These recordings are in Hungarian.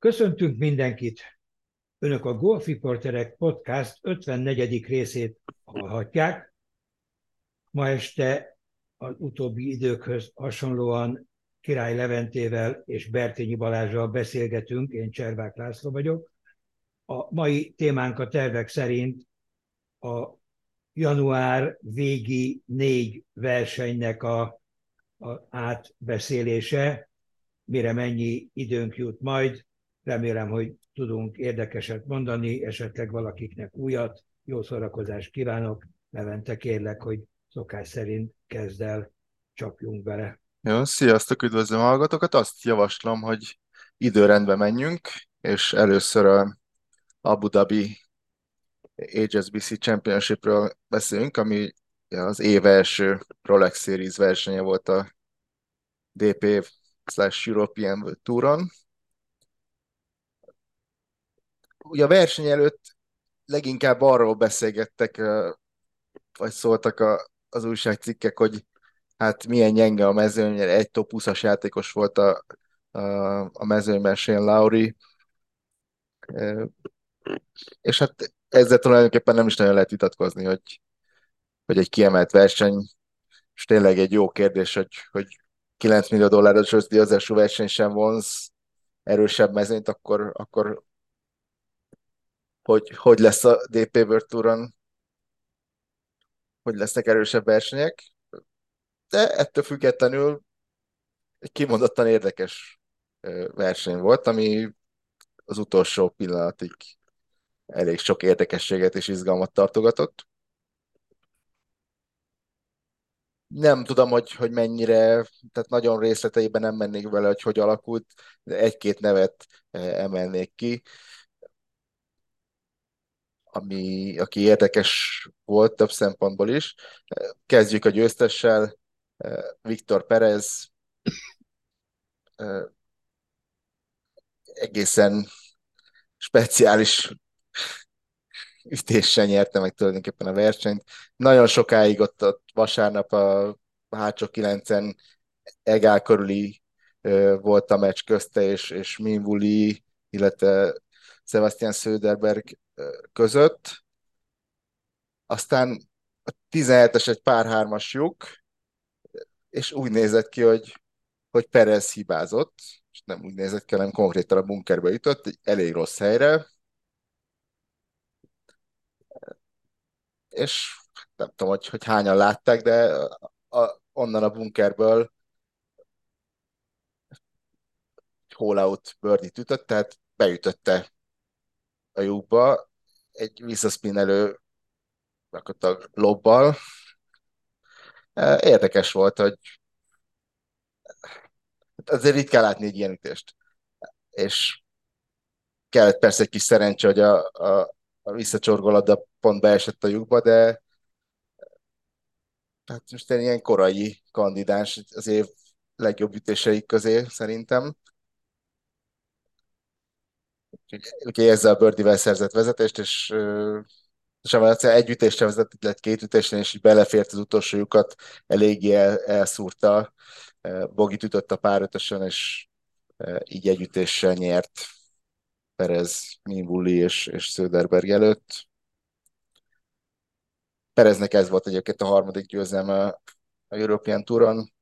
Köszöntünk mindenkit! Önök a Golfriporterek Podcast 54. részét hallhatják. Ma este az utóbbi időkhöz hasonlóan Király Leventével és Bertényi Balázsral beszélgetünk, én Cservák László vagyok. A mai témánk a tervek szerint a január végi 4 versenynek az átbeszélése, mire mennyi időnk jut majd. Remélem, hogy tudunk érdekeset mondani, esetleg valakiknek újat. Jó szórakozást kívánok. Levente, kérlek, hogy szokás szerint kezd el, csapjunk bele. Jó, sziasztok, üdvözlöm a hallgatókat. Azt javaslom, hogy időrendbe menjünk, és először a Abu Dhabi HSBC Championshipről beszélünk, ami az év első Rolex Series versenye volt a DP/European World Touron. Ugye a verseny előtt leginkább arról beszélgettek, vagy szóltak az újságcikkek, hogy hát milyen gyenge a mezőny, egy top 20-as játékos volt a mezőnyben Shane Lowry, és hát ezzel tulajdonképpen nem is nagyon lehet vitatkozni, hogy egy kiemelt verseny, és tényleg egy jó kérdés, hogy $9 millió ösztödíjazású verseny sem vonz erősebb mezőnyt, akkor hogy lesz a DP World Touron, hogy lesznek erősebb versenyek, de ettől függetlenül egy kimondottan érdekes verseny volt, ami az utolsó pillanatig elég sok érdekességet és izgalmat tartogatott. Nem tudom, hogy mennyire, tehát nagyon részleteiben nem mennék vele, hogy alakult, de egy-két nevet emelnék ki, aki érdekes volt több szempontból is. Kezdjük a győztessel, Viktor Perez. Egészen speciális ütéssel nyerte meg tulajdonképpen a versenyt. Nagyon sokáig ott vasárnap a hátsó 9-en egál körüli volt a meccs közte, és Min Woo Lee, illetve Sebastian Söderberg között. Aztán a 17-es egy pár hármas lyuk, és úgy nézett ki, hogy Perez hibázott, és nem úgy nézett ki, hanem konkrétan a bunkerbe jutott, egy elég rossz helyre. És nem tudom, hogy hányan látták, de onnan a bunkerből hole-out birdie-t ütött, tehát beütötte a lyukba egy visszaszpinelő rakott a lobbal. Érdekes volt, hogy azért ritkán látni egy ilyen ütést. És kellett persze egy kis szerencse, hogy a visszacsorgó labda pont beesett a lyukba, de hát most egy ilyen korai kandidáns az év legjobb ütései közé szerintem. Úgyhogy ezzel a birdivel szerzett vezetést, és amellett egy ütésre vezetett, illetve két ütésre, és így belefért az utolsó lyukat, eléggé elszúrta, bogit ütött a pár ötösön, és így egy ütéssel nyert Perez, Min Woo Lee és Söderberg előtt. Pereznek ez volt egyébként a harmadik győzelme a European Touron.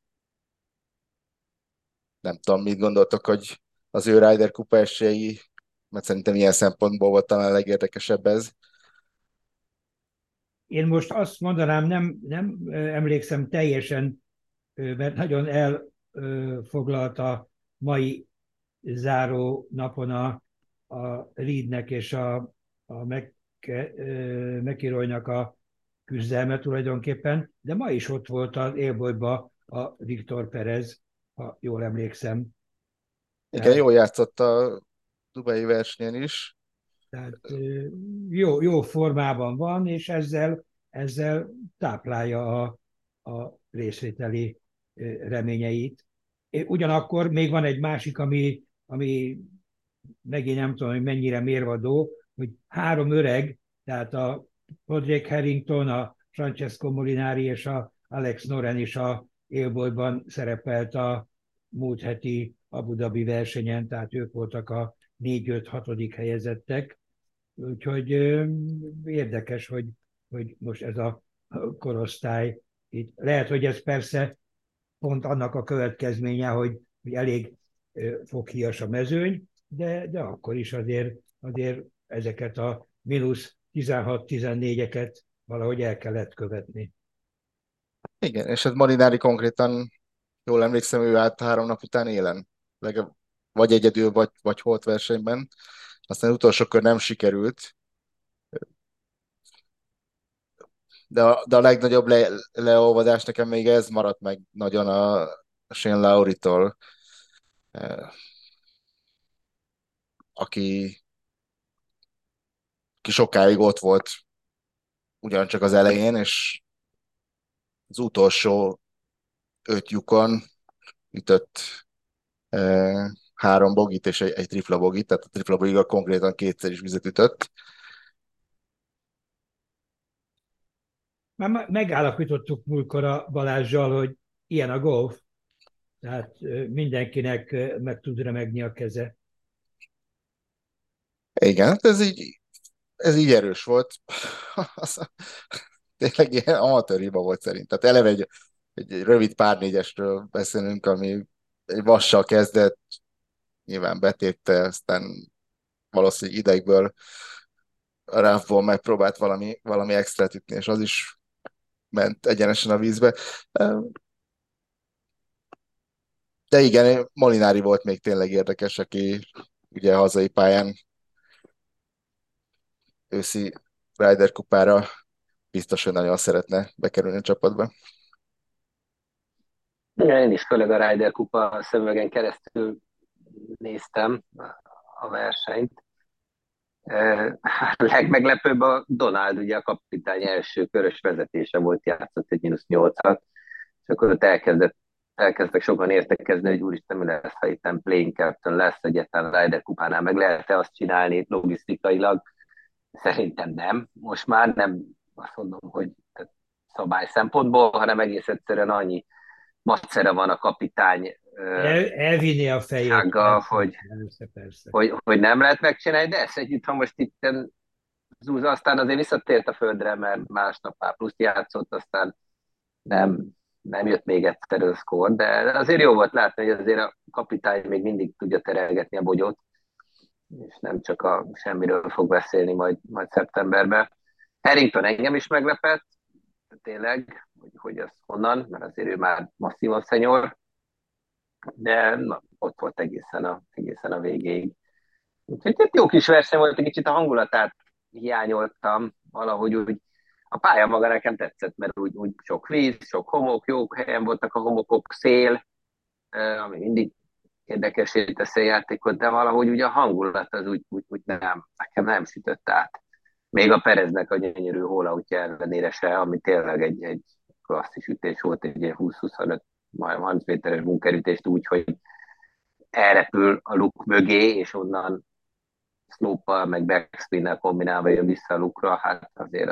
Nem tudom, mit gondoltok, hogy az ő Ryder Cup esélyei, mert szerintem ilyen szempontból volt talán a legérdekesebb ez. Én most azt mondanám, nem emlékszem teljesen, mert nagyon elfoglalt a mai záró napon a Reednek és a McIlroynak a küzdelme tulajdonképpen, de ma is ott volt az élbolyban a Viktor Perez, ha jól emlékszem. Igen, jól játszott a dubai versenyen is. Tehát jó formában van, és ezzel táplálja a részvételi reményeit. Ugyanakkor még van egy másik, ami megint nem tudom, hogy mennyire mérvadó, hogy három öreg, tehát a Padraig Harrington, a Francesco Molinari és a Alex Noren is a élbolyban szerepelt a múlt heti Abu Dhabi versenyen, tehát ők voltak a 4-5-6. Helyezettek. Úgyhogy érdekes, hogy most ez a korosztály itt. Lehet, hogy ez persze pont annak a következménye, hogy elég foghíjas a mezőny, de akkor is azért ezeket a mínusz 16-14-eket valahogy el kellett követni. Igen, és hát Molinari konkrétan, jól emlékszem, ő állt 3 nap után élen. Vagy egyedül, vagy holt versenyben. Aztán utolsó kör nem sikerült. De a legnagyobb leolvadás nekem még ez maradt meg nagyon a Shane Lowry-tól, aki sokáig ott volt ugyancsak az elején, és az utolsó 5 lyukon ütött 3 bogit és egy tripla bogit, tehát a tripla bogiga konkrétan 2-szer is vizet ütött. Már megállapítottuk múltkor a Balázssal, hogy ilyen a golf, tehát mindenkinek meg tud remegni a keze. Igen, ez így erős volt. Tényleg ilyen amatőr hiba volt szerint. Tehát eleve egy rövid párnégyesről beszélünk, ami egy vassal kezdett, nyilván betépte, aztán valószínűleg idegből a ráfból megpróbált valami extrát ütni, és az is ment egyenesen a vízbe. De igen, Molinari volt még tényleg érdekes, aki ugye hazai pályán őszi Ryder kupára biztos, hogy nagyon szeretne bekerülni a csapatba. Én is főleg a Ryder kupa szemüvegen keresztül néztem a versenyt. A legmeglepőbb a Donald, ugye a kapitány első körös vezetése volt, játszott egy -8-at, és akkor ott elkezdtek sokan értekezni, hogy úristen, mi lesz, ha itt plane captain lesz, egyetlen Ryder kupánál meg lehet-e azt csinálni logisztikailag? Szerintem nem. Most már nem azt mondom, hogy szabály szempontból, hanem egész egyszerűen annyi macera van a kapitány elvinni a fejét, hogy nem lehet megcsinálni, de ezt együtt, ha most itt zúz, aztán azért visszatért a földre, mert másnap már plusz játszott, aztán nem jött még egyszer a szkor, de azért jó volt látni, hogy azért a kapitány még mindig tudja terelgetni a bogyót, és nem csak semmiről fog beszélni majd szeptemberben. Harrington engem is meglepett, tényleg, hogy az honnan, mert azért ő már masszívan szenyor, de ott volt egészen a végéig. Úgyhogy egy jó kis verseny volt, egy kicsit a hangulatát hiányoltam valahogy úgy. A pálya maga nekem tetszett, mert úgy sok víz, sok homok, jó helyen voltak a homokok, szél, ami mindig érdekesé teszi a játékot, de valahogy úgy a hangulat az úgy nekem nem sütött át. Még a Pereznek a gyönyörű hólautja ellenére se, ami tényleg egy klasszis ütés volt, egy 20-25, majd 30 méteres bunkerütést úgy, hogy elrepül a luk mögé, és onnan slope-al, meg backspin-nel kombinálva jön vissza a lukra, hát azért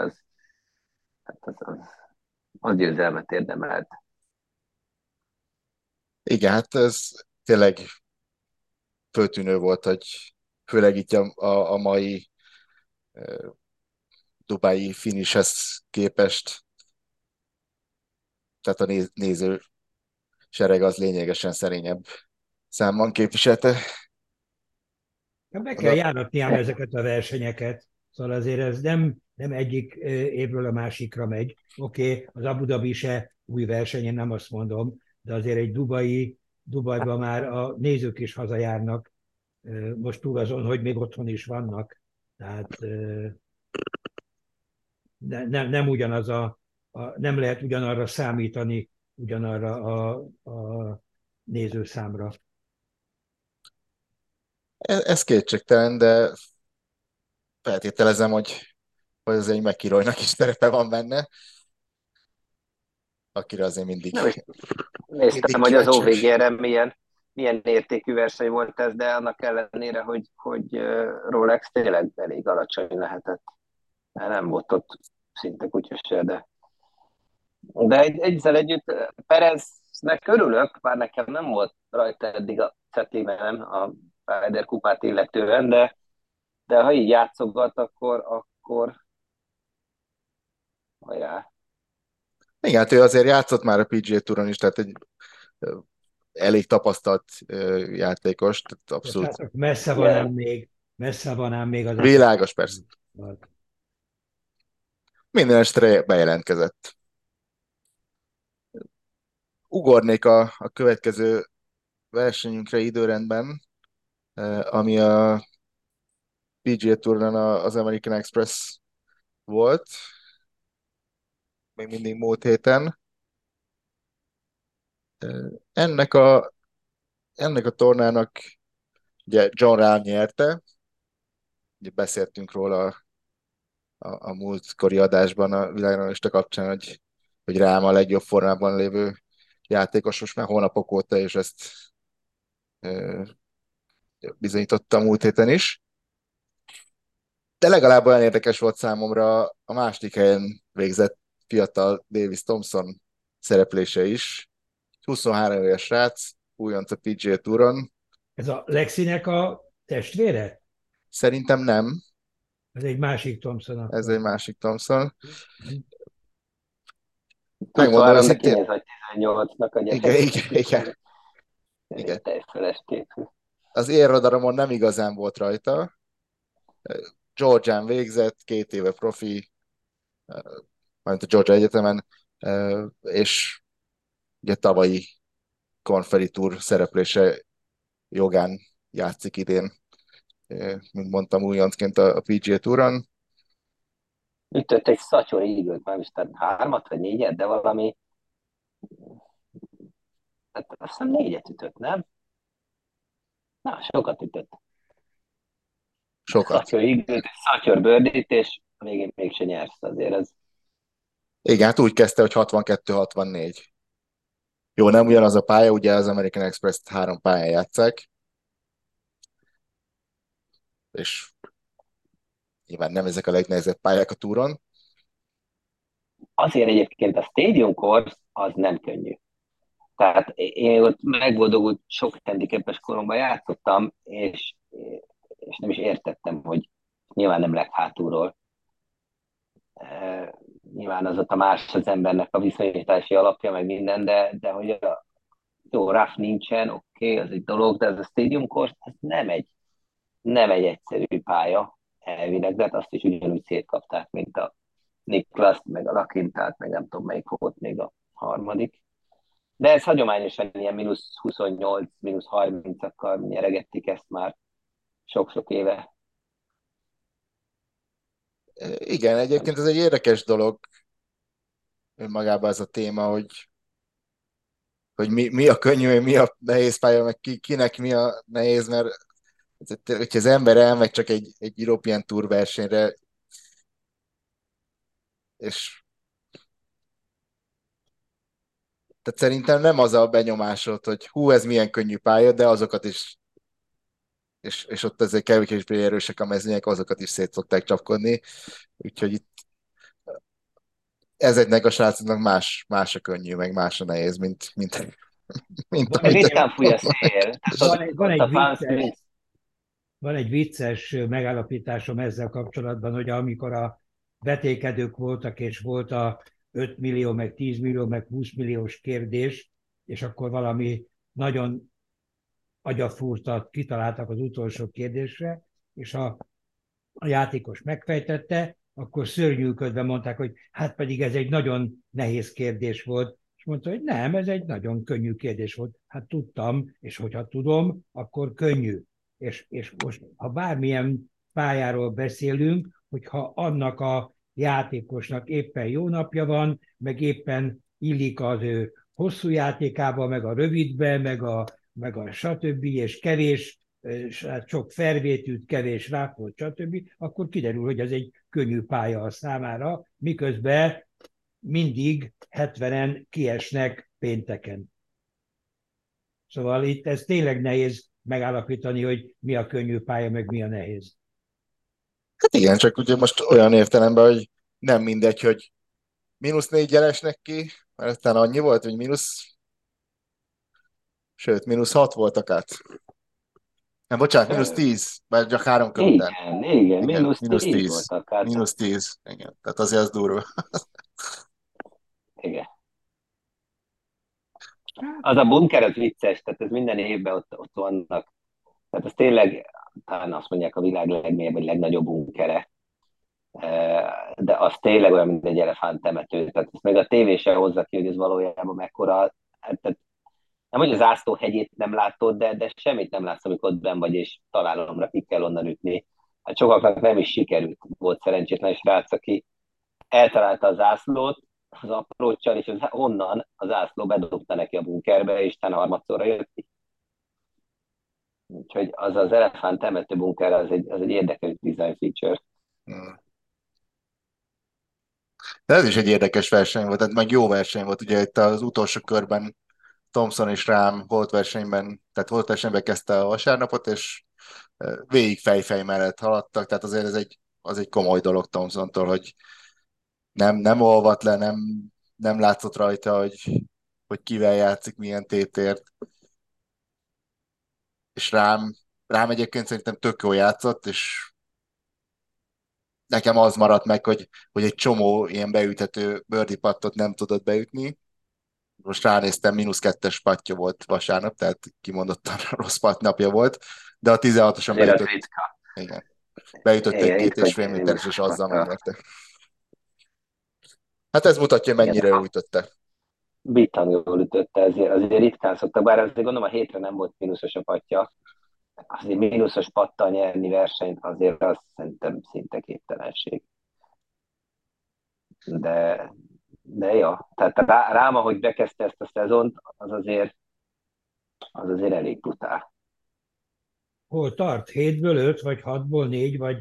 az győzelmet érdemelt. Igen, hát ez tényleg föltűnő volt, hogy főleg itt a mai dubai finishhez képest, tehát a néző sereg az lényegesen szerényebb számban képviselte. Be kell járatni ám ezeket a versenyeket, szóval azért ez nem egyik évről a másikra megy. Oké, az Abu Dhabi se új verseny, nem azt mondom, de azért egy Dubajban már a nézők is hazajárnak, most túl azon, hogy még otthon is vannak. Tehát nem ugyanaz nem lehet ugyanarra számítani, ugyanarra a nézőszámra. Ez kétségtelen, de feltételezem, hogy ez egy McIlroynak is terepe van benne, akire azért mindig... Néztem, hogy az OVG-re milyen értékű verseny volt ez, de annak ellenére, hogy Rolex tényleg elég alacsony lehetett. Nem volt ott szinte kutyasser, de egyszer együtt Pereznek örülök, bár nekem nem volt rajta eddig a cetlimem a Ryder kupát illetően, de ha így játszogat, akkor hajrá. Igen, hát ő azért játszott már a PGA Touron is, tehát egy elég tapasztalt játékos, tehát abszolút. Hát, messze van ám még az... Világos, persze. Minden estre bejelentkezett. Ugornék a következő versenyünkre időrendben, ami a PGA Touron az American Express volt, még mindig múlt héten. Ennek a tornának ugye John Rahm nyerte, ugye beszéltünk róla a múltkori adásban a világranglista kapcsán, hogy Rahm a legjobb formában lévő játékos most már hónapok óta, és ezt bizonyította múlt héten is. De legalább olyan érdekes volt számomra a második helyen végzett fiatal Davis Thompson szereplése is. 23 éves srác, újonc a PGA Touron. Ez a Lexinek a testvére? Szerintem nem. Ez egy másik Thompson. Akkor. Ez egy másik Thompson. Megmondom, hogy 18-nak a gyerekek. Igen. Az érradaromon nem igazán volt rajta. Georgián végzett, 2 éve profi, majd a Georgia Egyetemen, és ugye tavalyi Conferi Tour szereplése jogán játszik idén, mint mondtam, újoncként a PGA Touron. Ütött egy szatyori időt, nem is, tehát 3-4, de valami... Hát azt hiszem 4-et ütött, nem? Na, sokat ütött. Sokat. Szatyori időt, szatyor birdit, és mégse nyersz azért. Ez... Igen, hát úgy kezdte, hogy 62-64. Jó, nem ugyanaz a pálya, ugye az American Express-t 3 pályán játsszák. És nyilván nem ezek a legnehezebb pályák a túron. Azért egyébként a stadium course az nem könnyű. Tehát én ott megboldogult sok handicapes koromban játszottam, és nem is értettem, hogy nyilván nem leghátulról. Nyilván az ott a más az embernek a viszonyítási alapja, meg minden, de hogy jó, rough nincsen, oké, az egy dolog, de ez a stadium course, ez nem egy egyszerű pálya elvileg, de hát azt is ugyanúgy szétkapták, mint a Niklast, meg a Lakintát, meg nem tudom melyik volt még a harmadik. De ez hagyományosan ilyen -28, -30-akkal nyeregették ezt már sok-sok éve. Igen, egyébként ez egy érdekes dolog önmagában ez a téma, hogy mi a könnyű, mi a nehéz pálya, meg kinek mi a nehéz, mert hogyha az ember elmegy csak egy European Tour versenyre, és tehát szerintem nem az a benyomásod, hogy hú, ez milyen könnyű pálya, de azokat is, és ott azért kevésbé erősek a mezőnyek, azokat is szét szokták csapkodni, úgyhogy itt ezeknek a srácoknak más a könnyű, meg más a nehéz, mint amit... Ritkán fúj a szél. Van egy vicces megállapításom ezzel kapcsolatban, hogy amikor a vetékedők voltak, és volt a 5 millió, meg 10 millió, meg 20 milliós kérdés, és akkor valami nagyon agyafúrtat kitaláltak az utolsó kérdésre, és a játékos megfejtette, akkor szörnyűködve mondták, hogy hát pedig ez egy nagyon nehéz kérdés volt, és mondta, hogy nem, ez egy nagyon könnyű kérdés volt. Hát tudtam, és hogyha tudom, akkor könnyű. És most, ha bármilyen pályáról beszélünk, hogyha annak a játékosnak éppen jó napja van, meg éppen illik az ő hosszú játékába, meg a rövidbe, meg a stb. És kevés, sok fervétűt, kevés ráfolt, stb., akkor kiderül, hogy ez egy könnyű pálya a számára, miközben mindig 70-en kiesnek pénteken. Szóval itt ez tényleg nehéz megállapítani, hogy mi a könnyű pálya, meg mi a nehéz. Hát igen, csak ugye most olyan értelemben, hogy nem mindegy, hogy -4-jel esnek ki, mert aztán annyi volt, hogy -6 voltak át. Nem, bocsánat, -10, vagy csak 3 körben. Igen, -10 voltak. Hát. -10, igen. Tehát azért az durva. Igen. Az a bunker, az vicces, tehát ez minden évben ott vannak. Tehát ez tényleg, talán azt mondják, a világ legmélyebb, vagy legnagyobb bunkere. De az tényleg olyan, mint egy elefánt temető. Tehát ezt még a tévé se hozza ki, hogy ez valójában mekkora. Tehát nem, hogy az Zászló hegyét nem látod, de semmit nem látsz, amikor ott benn vagy, és találomra ki kell onnan ütni. Hát sokaknak nem is sikerült. Volt szerencsétlen srác, aki eltalálta a zászlót az apróccsal, és onnan a zászló bedobta neki a bunkerbe, és tán harmadszorra jött ki. Úgyhogy az az elefánt temető bunker, az egy érdekes design feature. De ez is egy érdekes verseny volt, tehát meg jó verseny volt, ugye itt az utolsó körben Thompson és Rahm volt versenyben kezdte a vasárnapot, és végig fejfej mellett haladtak, tehát azért az egy komoly dolog Thompsontól, hogy nem olvadt le, nem látszott rajta, hogy kivel játszik, milyen tétért. És Rahm egyébként szerintem tök jól játszott, és nekem az maradt meg, hogy egy csomó ilyen beüthető birdie pattot nem tudott beütni. Most ránéztem, -2-es pattja volt vasárnap, tehát kimondottan rossz patt napja volt, de a 16-oson beütött egy 2,5 méteres, és azzal megvertek. Hát ez mutatja, mennyire jól ütötte. Bittan jól ütötte, azért ritkán szoktak, bár azért gondolom a hétre nem volt mínuszos a pattja. Azért mínuszos pattal nyerni versenyt, azért azt szerintem szinte képtelenség. De jó, tehát Rahm, hogy bekezdte ezt a szezont, az azért elég brutál. Hol tart? 7-ből 5, vagy 6-ból 4, vagy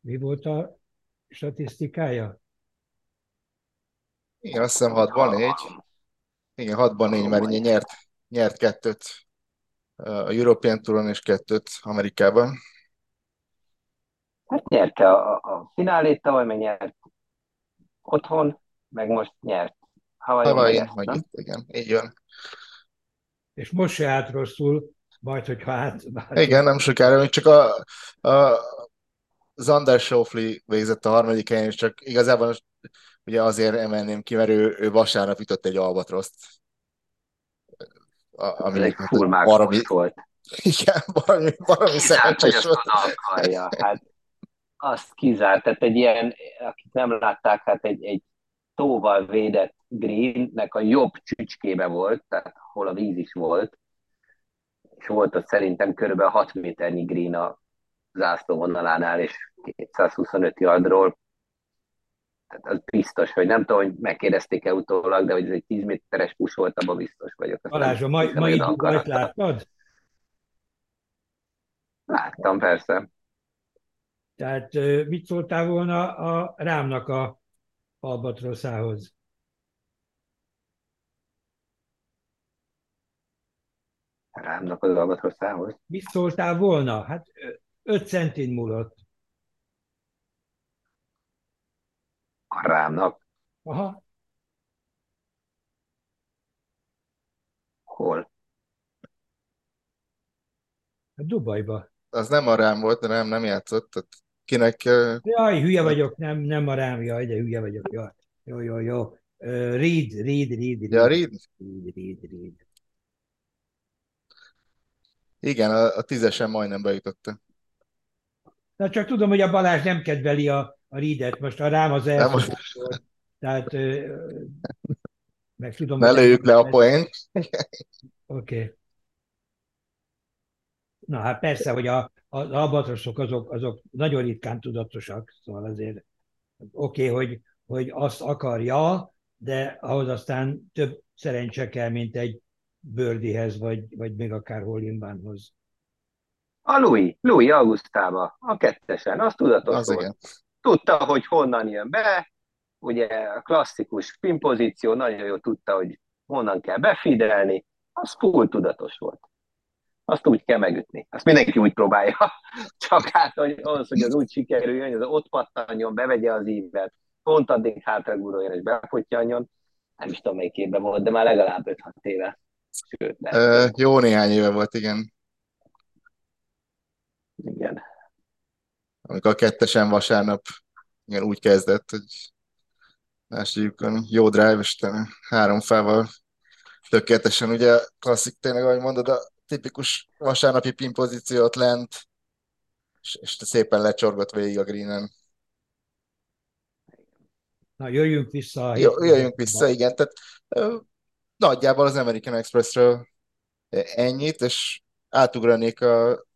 mi volt a statisztikája? Igen, azt hiszem 6-ban 4. Igen, 6-ban 4, mert így nyert 2-t a European Touron és 2-t Amerikában. Hát nyerte a finálét, tavaly meg nyert otthon, meg most nyert. Havajon meg itt, igen, így jön. És most se állt rosszul, majd, hogyha át. Igen, nem sokára, még csak az Anders Schauffele végzett a harmadik helyen, és csak igazából ugye azért emelném ki, mert ő vasárnap ütött egy albatroszt. Ami egy full mágos volt. Igen, valami szerencsés volt. Hát azt kizárt. Tehát egy ilyen, akik nem látták, hát egy tóval védett greennek a jobb csücskébe volt, tehát hol a víz is volt, és volt ott szerintem körülbelül 6 méternyi green a zászlóvonalánál, és 225 yardról. Tehát az biztos, hogy nem tudom, hogy megkérdezték-e utólag, de hogy ez egy 10 méteres push volt, abban biztos vagyok. Balázs, a mai Dubajt láttad? Láttam, persze. Tehát mit szóltál volna a Rahmnak a albatroszához? Rahmnak az albatroszához? Mit szóltál volna? Hát 5 centin múlott. A Rahmnak? Aha. Hol? A Dubajba. Az nem a Rahm volt, de nem játszott, tehát kinek... Jaj, hülye vagyok, nem a Rahm, jaj, de hülye vagyok, jaj. Jó. Reed. Ja, Reed. Igen, a 10-esen majdnem beütötte. Na, csak tudom, hogy a Balázs nem kedveli a Reedet, most a Rahm az első volt. Tehát meg tudom... Ne lőjük le a poént. Oké. Na hát persze, hogy az albatroszok azok nagyon ritkán tudatosak, szóval azért oké, hogy azt akarja, de ahhoz aztán több szerencse kell, mint egy birdiehez, vagy még akár hole-in-onehoz. A Louis augusztában, a 2-esen, az tudatos volt. Tudta, hogy honnan jön be, ugye a klasszikus pin pozíció, nagyon jól tudta, hogy honnan kell befidelni, az full tudatos volt. Azt úgy kell megütni. Azt mindenki úgy próbálja. Csak hát, hogy ahhoz, hogy az úgy sikerüljön, hogy az ott pattanjon, bevegye az ívet, pont addig hátragúroljon és befottyanjon. Nem is tudom, melyik évben volt, de már legalább 5-6 éve. Sőt, jó néhány éve volt, igen. Igen. Amikor a kettesen vasárnap igen, úgy kezdett, hogy másodikon jó drive, és három fával tökéletesen, ugye klasszik tényleg, ahogy mondod, a tipikus vasárnapi pin pozíciót lent, és szépen lecsorgott végig a greenen. Na, jöjjünk vissza. Jöjjünk vissza, igen. Tehát, nagyjából az American Expressről ennyit, és átugranék a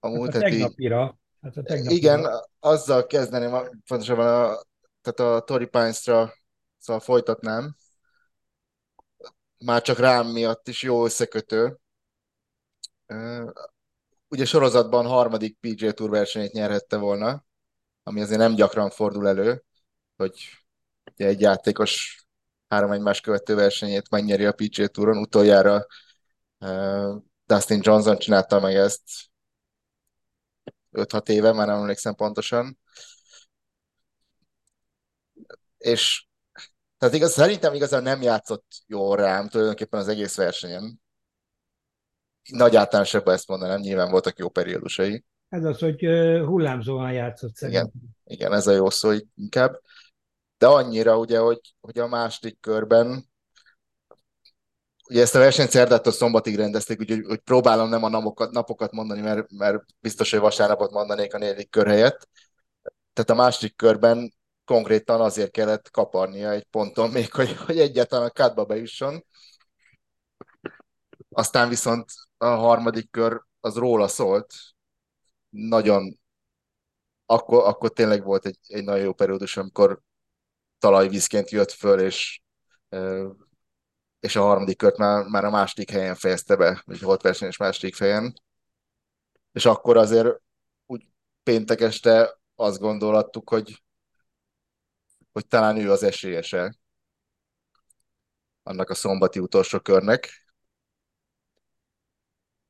múlt heti... tegnapira. Igen, azzal kezdeném, pontosabban a Torrey Pines-ra, szóval folytatnám. Már csak Rahm miatt is jó összekötő. Ugye sorozatban harmadik PGA Tour versenyt nyerhette volna, ami azért nem gyakran fordul elő, hogy ugye egy játékos három egymás követő versenyét megnyeri a PGA Touron. Utoljára Dustin Johnson csinálta meg ezt 5-6 éve, már nem emlékszem pontosan. És tehát szerintem igazán nem játszott jól Rahm tulajdonképpen az egész versenyen. Nagy általánosabban ezt mondanám, nyilván voltak jó periódusai. Ez az, hogy hullámzóan játszott szerintem. Igen, ez a jó szó inkább. De annyira ugye, hogy a második körben, ugye ezt a versenyt szerdától szombatig rendezték, úgyhogy próbálom nem a napokat mondani, mert biztos, hogy vasárnapot mondanék a negyedik kör helyett. Tehát a második körben konkrétan azért kellett kaparnia egy ponton még, hogy egyáltalán a kádba bejusson. Aztán viszont a harmadik kör az róla szólt. Nagyon, akkor tényleg volt egy nagyon jó periódus, amikor talajvízként jött föl, és a harmadik kört már a második helyen fejezte be, vagy volt versenyes második helyen. És akkor azért úgy péntek este azt gondolattuk, hogy talán ő az esélyese annak a szombati utolsó körnek,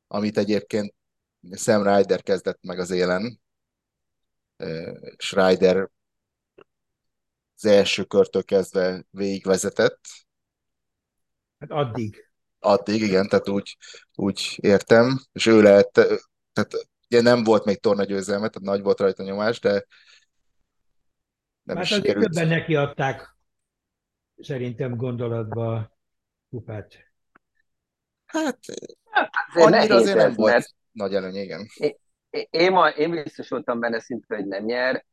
amit egyébként Sam Ryder kezdett meg az élen, és Ryder az első körtől kezdve végigvezetett. Hát addig. Addig, igen, tehát úgy értem, és ő lehet, tehát ugye nem volt még tornagyőzelme, tehát nagy volt rajta nyomás, de nem hát is sikerült. Hát azért többen nekiadták szerintem gondolatba a kupát. Hát annyira azért nem volt. Mert... nagy előny, igen. Én biztos voltam benne szintén, hogy nem nyer,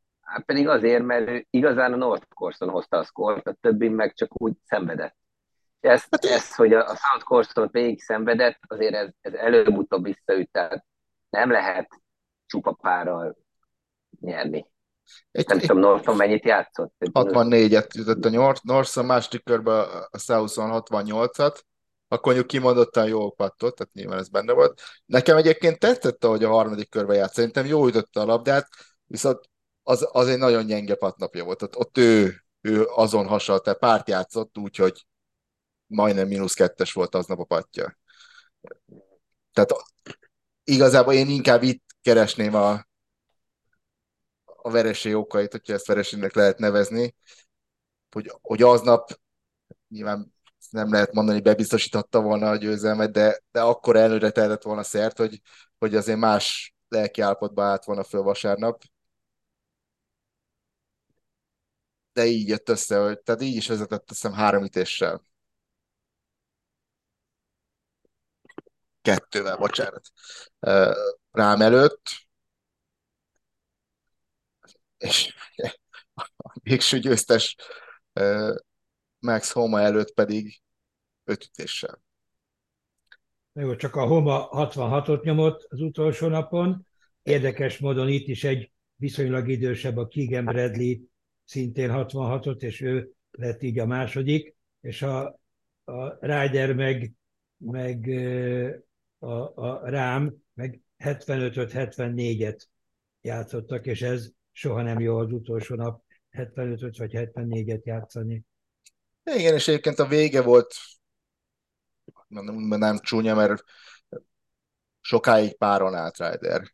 pedig azért, mert ő igazán a North Course-on hozta a szkort, a többi meg csak úgy szenvedett. Ez hogy a South Course-on végig szenvedett, azért ez előbb-utóbb visszaüt, tehát nem lehet csupa párral nyerni. Nem tudom, Northon mennyit játszott? 64-et jutott a Northon, második körben a Southon 68-at, akkor mondjuk kimondottan jó pattot, tehát nyilván ez benne volt. Nekem egyébként tetszett, ahogy a harmadik körbe játszott. Szerintem jó ütötte a labdát, viszont az egy nagyon gyenge pattnapja volt. Ott ő azon hasalt, párt játszott, úgyhogy majdnem -2-es volt aznap a pattja. Tehát igazából én inkább itt keresném a vereség okait, hogyha ezt vereségnek lehet nevezni, hogy aznap nyilván nem lehet mondani, hogy bebiztosította volna a győzelmet, de akkor előre tehetett volna szert, hogy azért más lelkiállapotba állt volna föl vasárnap. De így jött össze, tehát így is vezetett, azt hiszem, 3 ütéssel. 2-vel, bocsánat. Rahm előtt. És a végső győztes Max Homa előtt pedig 5 ütéssel. Jó, csak a Homa 66-ot nyomott az utolsó napon. Érdekes módon itt is egy viszonylag idősebb, a Keegan Bradley szintén 66-ot, és ő lett így a második, és a Ryder meg a Rahm meg 75-öt, 74-et játszottak, és ez soha nem jó az utolsó nap 75-öt vagy 74-et játszani. Igen, és egyébként a vége volt, nem csúnya, mert sokáig páron állt Ryder.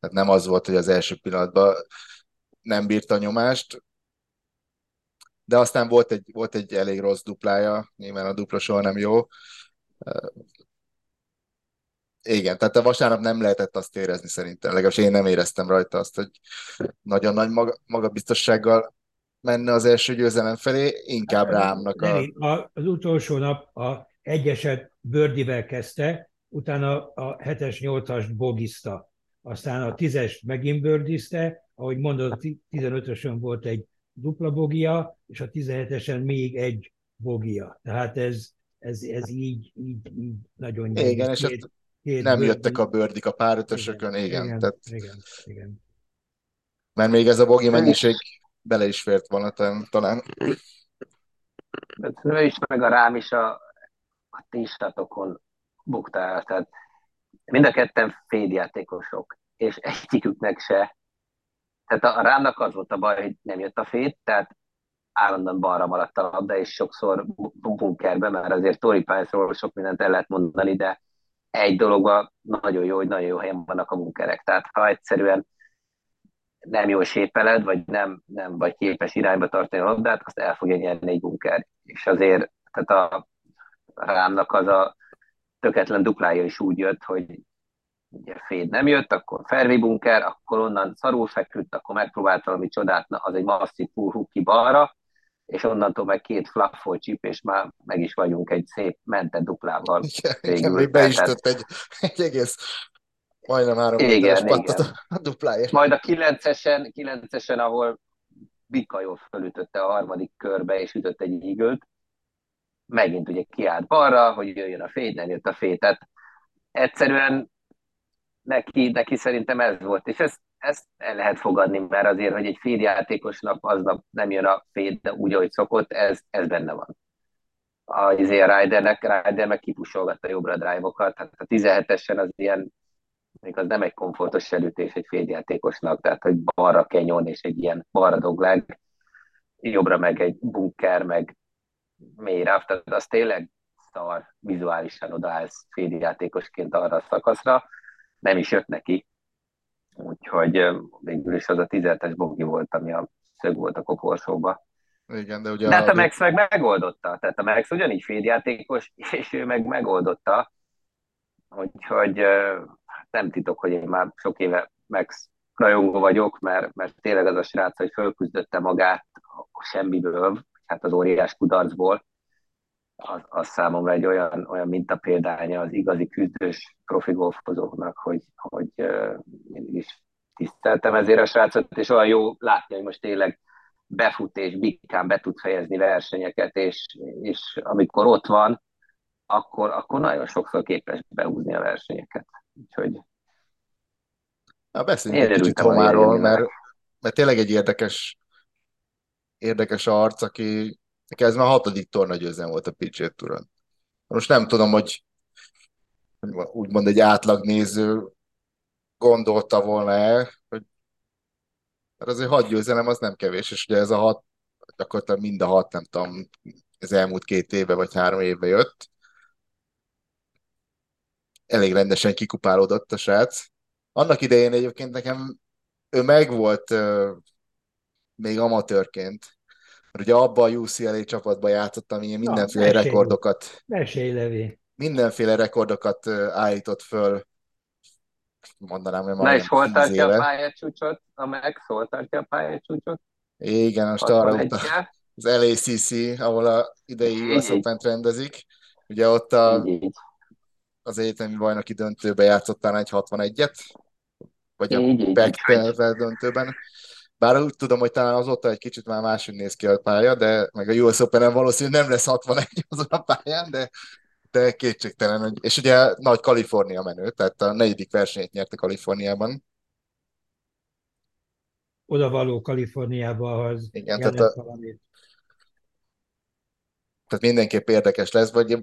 Tehát nem az volt, hogy az első pillanatban nem bírta a nyomást, de aztán volt egy elég rossz duplája, nyilván a dupla soha nem jó. Igen, tehát a vasárnap nem lehetett azt érezni szerintem, legalábbis én nem éreztem rajta azt, hogy nagyon nagy magabiztossággal menne az első győzelem felé, inkább Rahmnak az utolsó nap a egyeset birdivel kezdte, utána a 7-es, 8-as bogizta, aztán a 10-est megint birdizte, ahogy mondod, 15-ösön volt egy dupla bogia, és a 17-esen még egy bogia. Tehát ez így nagyon nyilván. Igen, és nem jöttek a bőrdik a párötösökön, igen. Mert még ez a bogi mennyiség bele is fért volna talán. Ő is, meg a Rahm is a tisztatokon buktál, tehát mind a ketten fade-játékosok, és egyiküknek se. Tehát a Rahmnak az volt a baj, hogy nem jött a fade, tehát állandóan balra maradt a labda, és sokszor bunkerbe, mert azért Tory Pinesról sok mindent el lehet mondani, de egy dologban nagyon jó, hogy nagyon jó helyen vannak a bunkerek. Tehát ha egyszerűen nem jól sépeled, vagy nem vagy képes irányba tartani a labdát, azt el fogja nyerni egy bunker. És azért tehát a Rahmnak az a tökéletlen duplája is úgy jött, hogy ugye féd nem jött, akkor fairway bunker, akkor onnan szarul feküdt, akkor megpróbált valami csodát, az egy masszív pull hook ki balra, és onnantól meg két fluffolt chip, és már meg is vagyunk egy szép mentett duplával. Igen, még be is tört egy egész majdnem 3 méteres pattat a dupláért. Majd a 9-esen, ahol Bika jól fölütötte a harmadik körbe, és ütött egy eagle-t, megint ugye kiállt balra, hogy jöjjön a fade, nem jött a fade. Tehát egyszerűen neki szerintem ez volt, és ezt el lehet fogadni, mert azért, hogy egy fade játékosnak aznap nem jön a fade, de úgy, ahogy szokott, ez benne van. Azért a Ryder meg kipusolgatta jobbra a drive-okat, tehát a 17-esen az ilyen, még az nem egy komfortos elütés egy fade játékosnak, tehát hogy balra kenyon és egy ilyen balra dogleg, jobbra meg egy bunker, meg mély ráv, tehát az tényleg szar, vizuálisan odaállsz fade játékosként arra a szakaszra, nem is jött neki. Úgyhogy végül is az a 17-es bogi volt, ami a szög volt a koporsóba. Igen, de ugye... De hát a Max meg megoldotta. Tehát a Max ugyanígy féljátékos, és ő meg megoldotta. Úgyhogy nem titok, hogy én már sok éve Max rajongó vagyok, mert tényleg az a srác, hogy fölküzdötte magát a semmiből, hát az óriás kudarcból, az számomra egy olyan mintapéldánya az igazi küzdős profi golfozóknak, hogy én is tiszteltem ezért a srácot, és olyan jó látni, hogy most tényleg befut és bikán be tud fejezni versenyeket, és amikor ott van, akkor nagyon sokszor képes behúzni a versenyeket. Úgyhogy... Beszéljünk egy kicsit Homáról, mert tényleg egy érdekes arc, aki... Ez már 6. tornagyőzelem volt a PGA Touron. Most nem tudom, hogy úgymond egy átlagnéző gondolta volna-e, hogy azért 6 győzelem az nem kevés, és ugye ez a 6, gyakorlatilag mind a 6, nem tudom, az elmúlt 2 évben vagy 3 évben jött. Elég rendesen kikupálódott a srác. Annak idején egyébként nekem ő megvolt még amatőrként, ugye abban a UCLA csapatban játszottam, ilyen mindenféle rekordokat. Mindenféle rekordokat állított föl. Mondanám, hogy majdnem 10 éve. Na és hol tartja a pályacsúcsot? A Max hol tartja a pályacsúcsot? Igen, most arra utal. Az LACC, ahol a idei US Open-t rendezik. Ugye ott az egyetemi bajnoki döntőben játszottál egy 61-et, vagy a back-telvel döntőben. Bár úgy tudom, hogy talán azóta egy kicsit már máshogy néz ki a pálya, de meg a US Open-en valószínűleg nem lesz 61 azon a pályán, de kétségtelen. Hogy... És ugye nagy Kalifornia menő, tehát a 4. versenyt nyerte Kaliforniában. Odavaló Kaliforniában az. Igen, tehát mindenképp érdekes lesz, vagy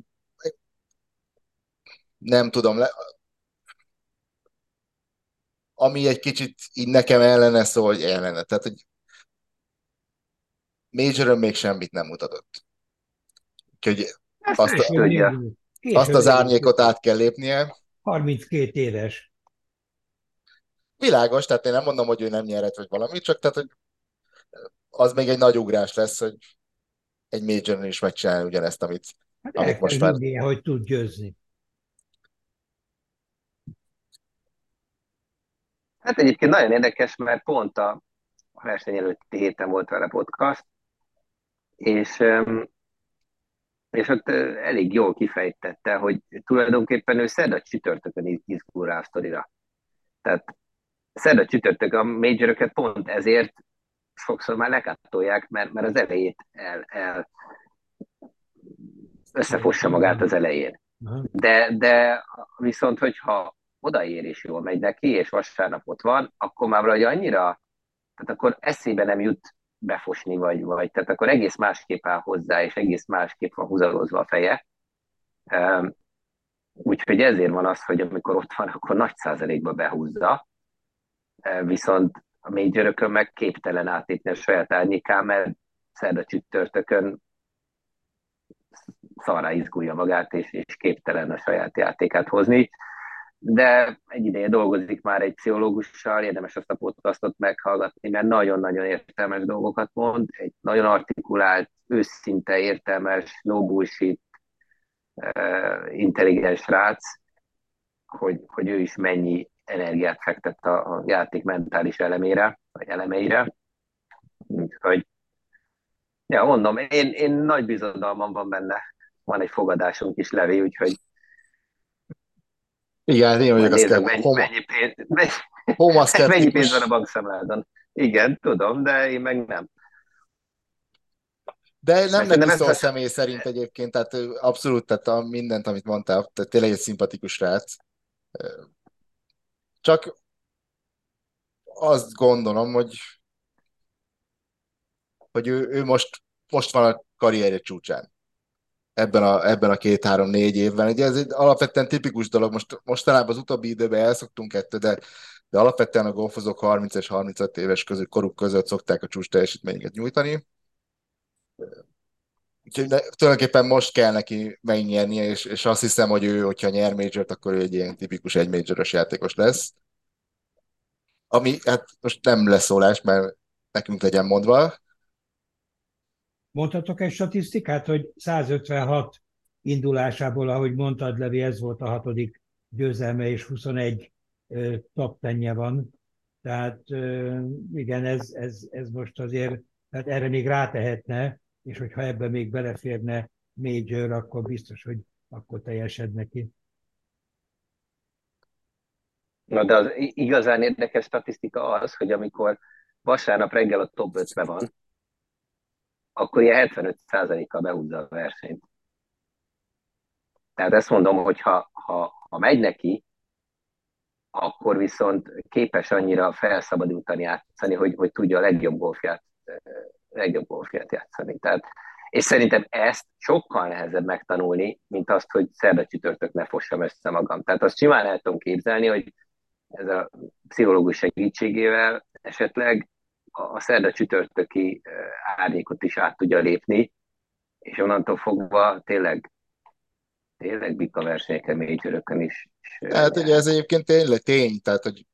nem tudom, ami egy kicsit így nekem ellene szól, hogy ellene. Tehát, hogy Major-ön még semmit nem mutatott. Úgyhogy azt az árnyékot át kell lépnie. 32 éves. Világos, tehát én nem mondom, hogy ő nem nyerhet, vagy valami, csak tehát, hogy az még egy nagy ugrás lesz, hogy egy Major-ön is megcsinálja ugyanezt, amit most már... hogy tud győzni. Hát egyébként nagyon érdekes, mert pont a verseny előtti héten volt vele podcast, és ott elég jól kifejtette, hogy tulajdonképpen ő szerda-csütörtökön izgul rá a sztorira. Tehát szerda-csütörtökön a majoröket pont ezért sokszor már lekáttolják, mert az elejét összefossa magát az elején. De viszont, hogyha odaér és jól megy neki, és vasárnap ott van, akkor már valahogy annyira, tehát akkor eszébe nem jut befosni, vagy tehát akkor egész másképp áll hozzá, és egész másképp van húzalozva a feje. Úgyhogy ezért van az, hogy amikor ott van, akkor nagy százalékba behúzza, viszont a majorökön meg képtelen átlépni a saját árnyékán, mert szerda-csütörtökön szarrá izgulja magát, és képtelen a saját játékát hozni. De egy ideje dolgozik már egy pszichológussal, érdemes azt a podcastot meghallgatni, mert nagyon-nagyon értelmes dolgokat mond, egy nagyon artikulált, őszinte értelmes, no bullshit, intelligens srác, hogy ő is mennyi energiát fektet a játék mentális elemére, vagy elemeire. Úgyhogy, ja, mondom, én nagy bizodalmam van benne, van egy fogadásunk is Levi, úgyhogy igen, én vagyok azt kell. Mennyi pénz van a bankszámládon? Igen, tudom, de én meg nem. De nem neki szól személy szerint egyébként, tehát abszolút, tehát mindent, amit mondtál, tehát tényleg egy szimpatikus srác. Csak azt gondolom, hogy ő most van a karrierje csúcsán. Ebben a 2-3-4 évben. Ugye ez egy alapvetően tipikus dolog, mostanában az utóbbi időben elszoktunk ettől, de alapvetően a golfozók 30 és 35 éves koruk között szokták a csúcs teljesítményeket nyújtani. Úgyhogy tulajdonképpen most kell neki megnyernie, és azt hiszem, hogy ő, hogyha nyer majort, akkor ő egy ilyen tipikus egy majoros játékos lesz. Ami, hát most nem lesz szólás, mert nekünk legyen mondva. Mondhatok egy statisztikát, hogy 156 indulásából, ahogy mondtad, Levi, ez volt a 6. győzelme, és 21 top 10-je van. Tehát igen, ez most azért, tehát erre még rátehetne, és hogyha ebbe még beleférne major, akkor biztos, hogy akkor teljesed neki. Na de az igazán érdekes statisztika az, hogy amikor vasárnap reggel a top 5-ben van, akkor ilyen 75%-kal behúzza a versenyt. Tehát ezt mondom, hogy ha megy neki, akkor viszont képes annyira felszabadultan játszani, hogy tudja a legjobb golfját játszani. Tehát, és szerintem ezt sokkal nehezebb megtanulni, mint azt, hogy szerda-csütörtök ne fossam össze magam. Tehát azt simán el tudom képzelni, hogy ez a pszichológus segítségével esetleg a szerda-csütörtöki árnyékot is át tudja lépni, és onnantól fogva tényleg bika versenyeken, majorökön is. Hát ugye ez egyébként tényleg tény, tehát hogy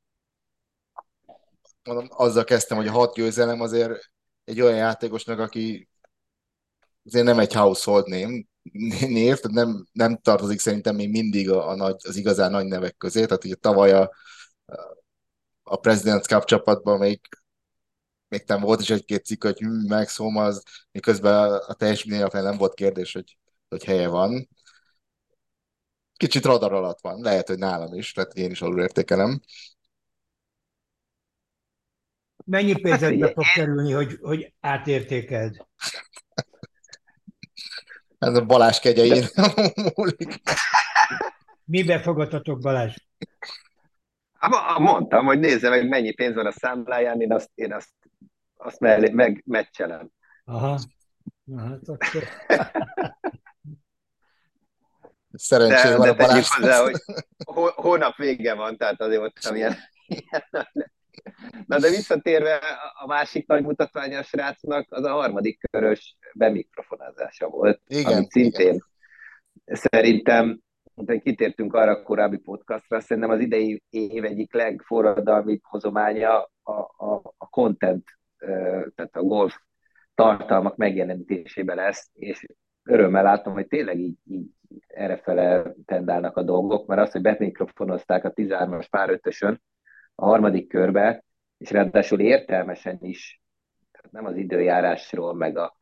mondom, azzal kezdtem, hogy a 6 győzelem azért egy olyan játékosnak, aki azért nem egy household név, tehát nem tartozik szerintem még mindig az igazán nagy nevek közé, tehát ugye tavaly a President's Cup csapatban még nem volt is egy-két cikk, hogy Max Homa, miközben a teljesítmény alapján nem volt kérdés, hogy helye van. Kicsit radar alatt van, lehet, hogy nálam is, tehát én is alulértékelem. Mennyi pénzedbe fog kerülni, hogy átértékeld? Ez a Balázs kegyein múlik. Mibe fogadtatok, Balázs? Mondtam, hogy nézze meg, mennyi pénz van a számláján, én azt megmeccselem. Aha. Szerencsére van a Balázs. Hozzá, hogy hónap vége van, tehát azért voltam ilyen. Na de visszatérve a másik nagy mutatványa a srácnak, az a 3. körös bemikrofonázása volt. Igen, amit szintén igen. Szerintem kitértünk arra a korábbi podcastra, szerintem az idei év egyik legforradalmibb hozománya a content, tehát a golf tartalmak megjelenítésébe lesz, és örömmel látom, hogy tényleg így errefele tendálnak a dolgok, mert az, hogy bemikrofonozták a 13-as pár 5-ösön a harmadik körbe, és ráadásul értelmesen is, tehát nem az időjárásról, meg a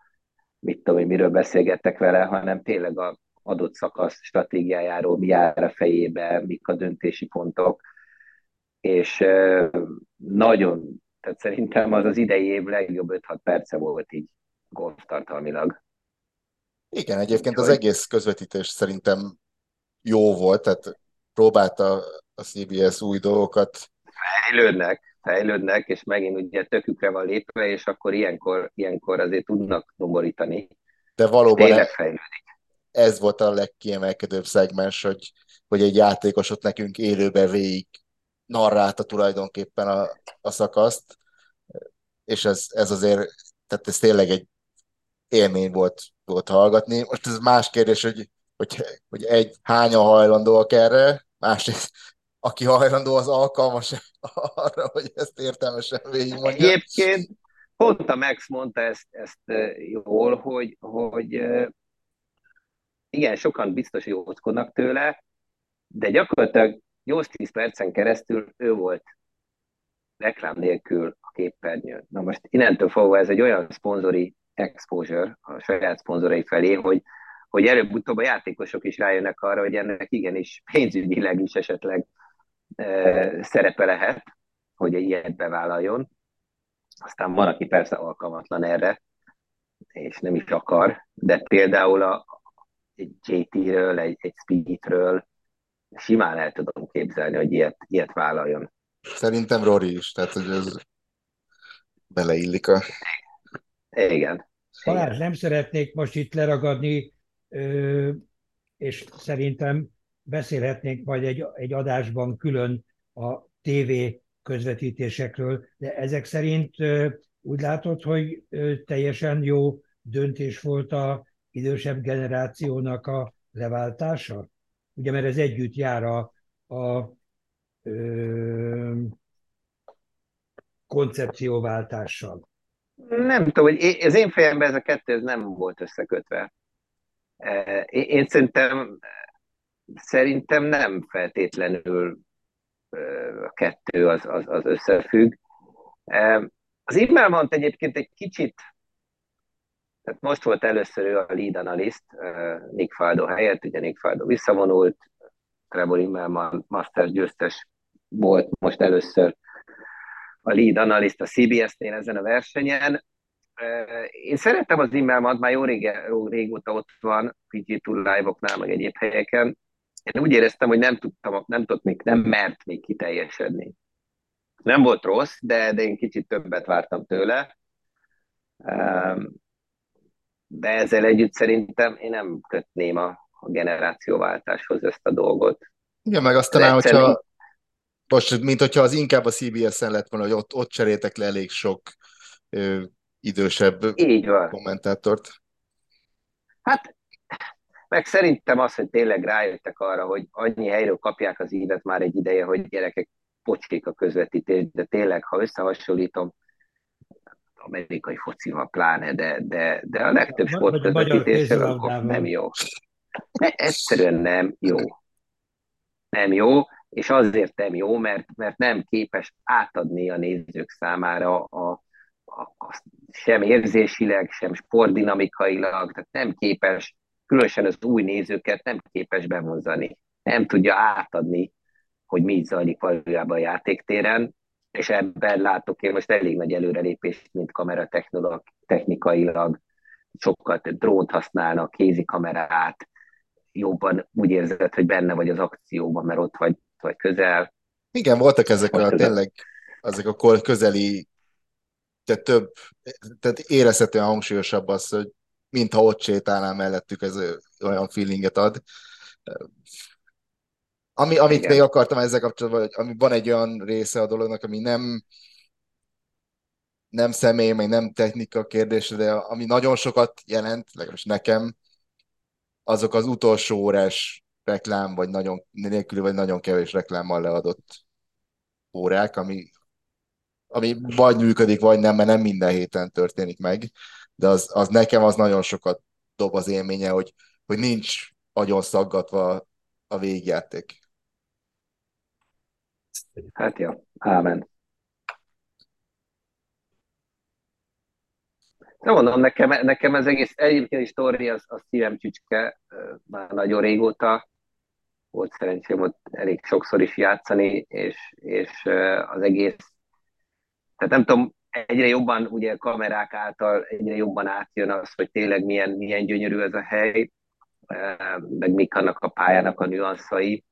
mit tudom, miről beszélgettek vele, hanem tényleg az adott szakasz stratégiájáról, mi jár a fejébe, mik a döntési pontok, és nagyon, tehát szerintem az az idei év legjobb 5-6 perce volt így golftartalmilag. Igen, egyébként az egész közvetítés szerintem jó volt, tehát próbálta a CBS új dolgokat. Fejlődnek, és megint ugye tökükre van lépve, és akkor ilyenkor azért tudnak domborítani. De valóban ez volt a legkiemelkedőbb szegmens, hogy egy játékos ott nekünk élőben végig narrálta tulajdonképpen a szakaszt, és ez azért, tehát ez tényleg egy élmény volt hallgatni. Most ez más kérdés, hogy hányan hajlandóak erre, másrészt aki hajlandó, az alkalmas arra, hogy ezt értelmesen végigmondja. Egyébként pont a Max mondta ezt jól, hogy igen, sokan biztos józkodnak tőle, de gyakorlatilag 8-10 percen keresztül ő volt reklám nélkül a képernyőn. Na most innentől fogva ez egy olyan szponzori exposure a saját szponzorai felé, hogy előbb-utóbb a játékosok is rájönnek arra, hogy ennek igenis pénzügyileg is esetleg szerepe lehet, hogy ilyet bevállaljon. Aztán van, aki persze alkalmatlan erre, és nem is akar, de például egy JT-ről, egy Speed-ről simán el tudom képzelni, hogy ilyet vállaljon. Szerintem Rory is, tehát hogy ez beleillik a... Igen. Balázs, nem szeretnék most itt leragadni, és szerintem beszélhetnénk majd egy adásban külön a TV közvetítésekről, de ezek szerint úgy látod, hogy teljesen jó döntés volt a idősebb generációnak a leváltása? Ugye, mert ez együtt jár a koncepcióváltással. Nem tudom, hogy az én fejemben ez a kettő nem volt összekötve. Én szerintem nem feltétlenül a kettő az összefügg. Az Immelmann egyébként egy kicsit, tehát most volt először ő a lead analyst Nick Faldo helyett, ugye Nick Faldo visszavonult, Trevor Immelmann Masters győztes volt most először a lead analyst a CBS-nél ezen a versenyen. Én szerettem az Immelmannt, már jó régóta ott van, PGA Tour live-oknál, meg egyéb helyeken. Én úgy éreztem, hogy nem mert még kiteljesedni. Nem volt rossz, de én kicsit többet vártam tőle. De ezzel együtt szerintem én nem kötném a generációváltáshoz ezt a dolgot. Igen, meg aztán, hogyha... Most, mint hogyha az inkább a CBS-en lett volna, hogy ott cseréltek le elég sok idősebb kommentátort. Hát, meg szerintem az, hogy tényleg rájöttek arra, hogy annyi helyről kapják az ívet már egy ideje, hogy gyerekek pocsék a közvetítés, de tényleg, ha összehasonlítom, amerikai focival pláne, de a legtöbb sportközvetítéssel nem jó. Egyszerűen nem jó. Nem jó. És azért nem jó, mert nem képes átadni a nézők számára sem érzésileg, sem sportdinamikailag, tehát nem képes, különösen az új nézőket nem képes bevonzani. Nem tudja átadni, hogy mi zajlik valójában a játéktéren, és ebben látok én most elég nagy előrelépést, mint kameratechnikailag, sokkal több drónt használnak, kézikamerát, jobban úgy érzed, hogy benne vagy az akcióban, mert ott vagy közel. Igen, voltak ezek tényleg ezek a közeli, tehát érezhetően hangsúlyosabb az, hogy mintha ott sétálnál mellettük, ez olyan feelinget ad. Amit még akartam ezzel kapcsolatban, ami van egy olyan része a dolognak, ami nem személy, meg nem technika kérdése, de ami nagyon sokat jelent, legalábbis nekem, azok az utolsó órás reklám, vagy nagyon nélkül, vagy nagyon kevés reklámmal leadott órák, ami vagy működik, vagy nem, mert nem minden héten történik meg, de az nekem az nagyon sokat dob az élménye, hogy nincs agyon szaggatva a végjáték. Hát ja, ámen. Nem mondom, nekem az egész egyébként sztori, az szívem csücske, már nagyon régóta volt szerencsém ott elég sokszor is játszani, és az egész, tehát nem tudom, egyre jobban ugye kamerák által egyre jobban átjön az, hogy tényleg milyen gyönyörű ez a hely, meg mik annak a pályának a nüanszai,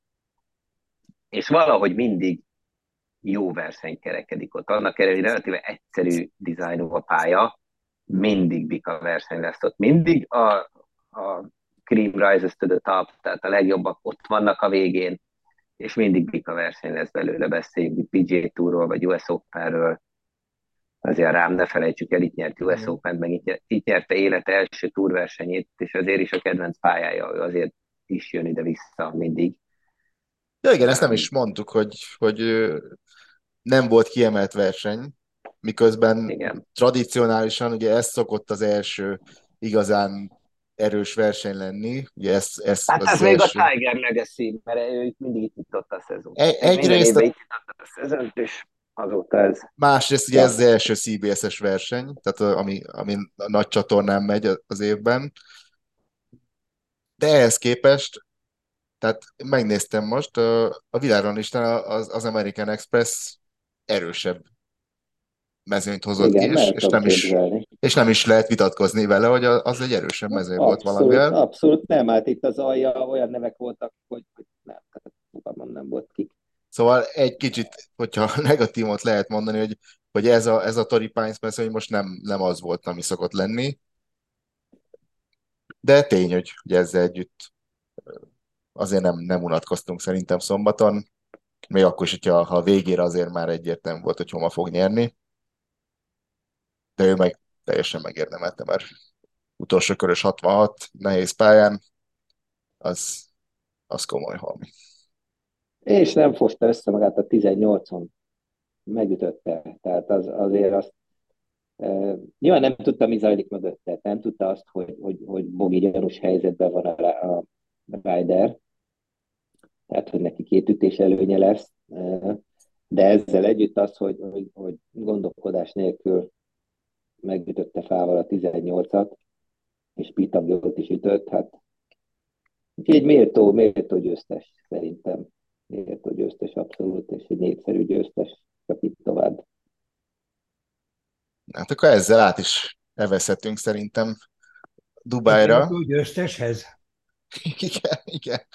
és valahogy mindig jó verseny kerekedik ott. Annak ellenére, hogy relatíve egyszerű dizájnú a pálya, mindig bika verseny lesz ott. Mindig a cream rises to the top, tehát a legjobbak ott vannak a végén, és mindig bika verseny lesz belőle, beszéljünk PGA Tourról, vagy US Openről. Azért rám ne felejtsük el, itt nyert US Opent, meg itt nyerte élete első túrversenyét, és azért is a kedvenc pályája, ő azért is jön ide-vissza mindig. Ja igen, ezt nem is mondtuk, hogy nem volt kiemelt verseny, miközben igen. Tradicionálisan ugye ez szokott az első igazán erős verseny lenni. Ugye ez hát az ez még első. A Tiger Legacy, mert ő mindig itt jutott a szezon. Egyrészt itt jutott a szezont, és azóta ez. Másrészt ugye ez az első CBS-es verseny, tehát ami a nagy csatornán megy az évben. De ehhez képest, tehát megnéztem most, a világranglistán az American Express erősebb mezőnyt hozott igen, ki, és nem is lehet vitatkozni vele, hogy az egy erősebb mezőny volt valamivel. Abszolút nem, hát itt az alja olyan nevek voltak, hogy nem, fogalmam nem volt ki. Szóval egy kicsit, hogyha negatívot lehet mondani, hogy ez a Torrey Pines mezőny most nem az volt, ami szokott lenni, de tény, hogy ezzel együtt azért nem unatkoztunk szerintem szombaton, még akkor is, hogyha a végére azért már egyértelmű volt, hogy Homa fog nyerni, de ő meg teljesen megérdemelte, mert utolsó körös 66, nehéz pályán, az komoly halmi. És nem foszta össze magát a 18-on, megütötte, tehát azért azt nyilván nem tudta, mi zajlik mögötte, nem tudta azt, hogy bogi gyanús helyzetben van a Ryder, tehát hogy neki két ütés előnye lesz, de ezzel együtt az, hogy gondolkodás nélkül megütötte fával a 18-at, és pitagot is ütött, hát egy méltó győztes szerintem. Méltó győztes abszolút, és egy népszerű győztes, csak itt tovább. Hát akkor ezzel át is elveszhetünk szerintem Dubájra. A győzteshez? Igen.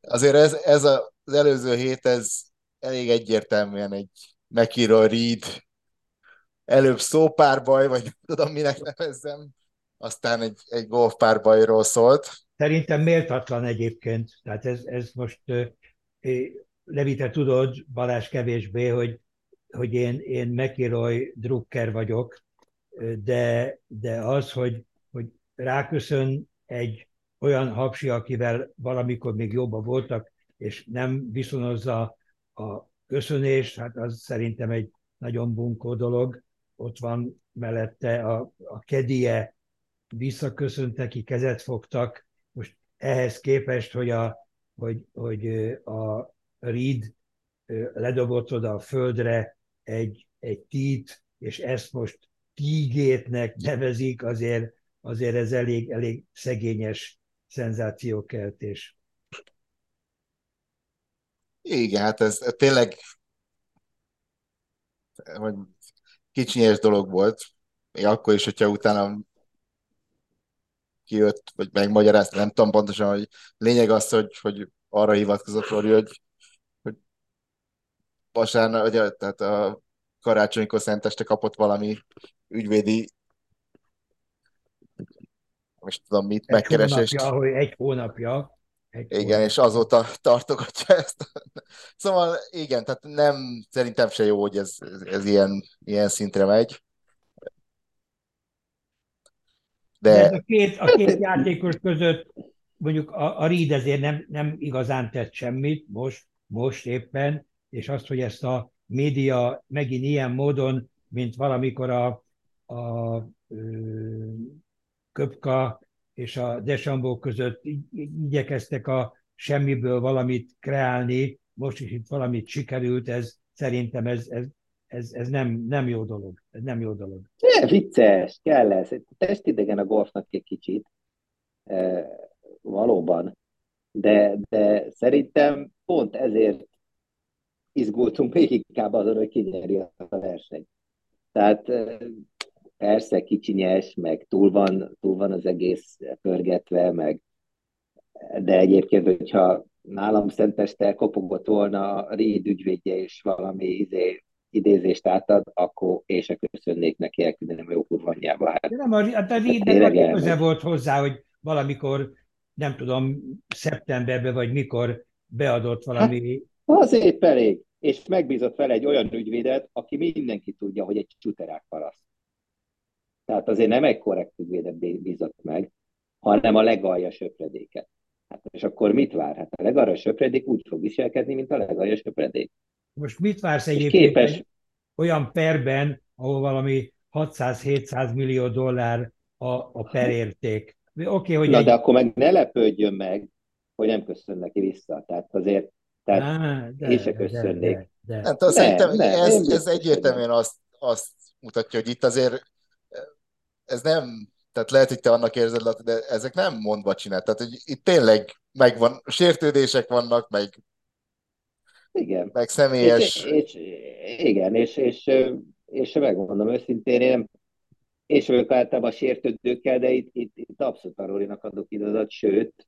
Azért az előző hét, ez elég egyértelműen egy McIlroy Reed, előbb szópárbaj, vagy nem tudom, minek nevezzem, aztán egy golfpárbajról szólt. Szerintem méltatlan egyébként, tehát ez most... Levite, tudod, Balázs kevésbé, hogy én McIlroy drukker vagyok, de az, hogy ráköszön egy olyan hapsi, akivel valamikor még jobban voltak, és nem viszonozza a köszönést, hát az szerintem egy nagyon bunkó dolog. Ott van mellette a kedie, visszaköszöntek, ki kezet fogtak. Most ehhez képest, hogy a Reed ledobott oda a földre egy tít, és ezt most tígétnek nevezik, azért ez elég szegényes szenzációkeltés. Igen, hát ez tényleg kicsinyes dolog volt, még akkor is, hogyha utána kijött, vagy megmagyarázta, nem tudom pontosan, hogy lényeg az, hogy arra hivatkozott Rory, hogy vasárnap, tehát a karácsonykor szenteste kapott valami ügyvédi, most tudom mit, megkeresést. Egy hónapja. Igen, és azóta tartogatja ezt. Szóval igen, tehát nem, szerintem se jó, hogy ez ilyen szintre megy. De a két játékos között mondjuk a Reed ezért nem igazán tett semmit most éppen, és azt, hogy ezt a média megint ilyen módon, mint valamikor a Köpka és a Deschambault között igyekeztek a semmiből valamit kreálni, most is itt valamit sikerült, ez szerintem ez nem jó dolog. Ez nem jó dolog. Ne, vicces, kell ez. Testidegen a golfnak egy kicsit. Valóban. De szerintem pont ezért izgultunk még inkább azon, hogy kinyeri a versenyt. Tehát persze kicsinyes, meg túl van az egész pörgetve, de egyébként, hogyha nálam szenteste kopogott volna a Reed ügyvédje és valami idézést átad, akkor én se köszönnék neki, elküldenem a jó kurvanyjába. Hát, nem, a Reednek köze volt hozzá, hogy valamikor, nem tudom, szeptemberben vagy mikor beadott valami... Hát, az épp elég. És megbízott vele egy olyan ügyvédet, aki mindenki tudja, hogy egy csuterák paraszt. Tehát azért nem egy korrekt ügyvédet bízott meg, hanem a legalja söpredéket. Hát és akkor mit vár? Hát a legalja söpredék úgy fog viselkedni, mint a legalja söpredék. Most mit vársz egyébként olyan perben, ahol valami 600-700 millió dollár a perérték? Okay, hogy de akkor meg ne lepődjön meg, hogy nem köszön neki vissza. Tehát azért én se köszönnék. De. Szerintem ez egyértelműen azt mutatja, hogy itt azért ez nem... Tehát lehet, hogy te annak érzed, de ezek nem mondva csinált. Tehát, hogy itt tényleg megvan, sértődések vannak, meg... Igen. Meg személyes... És megmondom őszintén, én sem vagyok általában a sértődőkkel, de itt abszolút a Rorynak adok időt, sőt...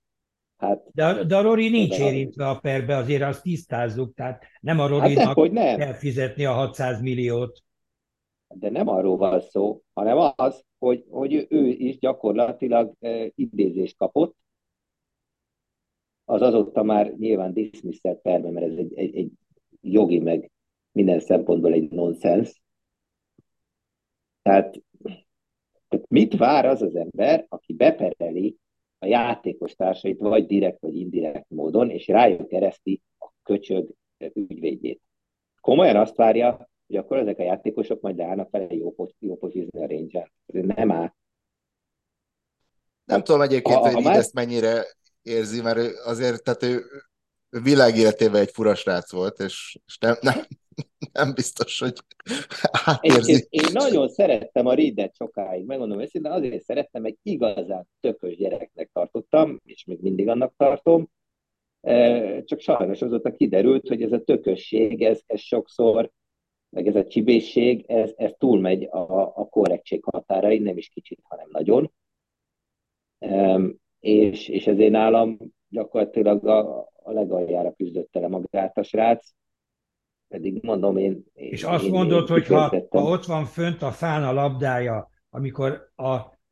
Hát, de a Rory nincs érintve a perbe, azért azt tisztázzuk, tehát nem a Rorynak kell fizetni a 600 milliót. De nem arról van szó, hanem az, hogy ő is gyakorlatilag idézést kapott, az azóta már nyilván dismisszett perben, mert ez egy jogi, meg minden szempontból egy nonsens. Tehát mit vár az az ember, aki bepereli a játékos társait, vagy direkt, vagy indirekt módon, és rájuk kereszti a köcsög ügyvédjét. Komolyan azt várja, hogy akkor ezek a játékosok majd leállnak vele jó pozizni a range-en. Nem áll. Nem tudom egyébként, hogy ezt mennyire érzi, mert ő azért, tehát ő világéletében egy fura srác volt, és nem biztos, hogy átérzi. Én nagyon szerettem a Reedet sokáig, megmondom őszintén, de azért szerettem, egy igazán tökös gyereknek tartottam, és még mindig annak tartom, csak sajnos azóta kiderült, hogy ez a tökösség, ez sokszor meg ez a csibészség, ez túlmegy a korrektség határain, nem is kicsit, hanem nagyon. És ezért nálam gyakorlatilag a legaljára küzdötte le magát a srác, pedig mondom én... És azt mondod, hogy ha ott van fönt a fán a labdája, amikor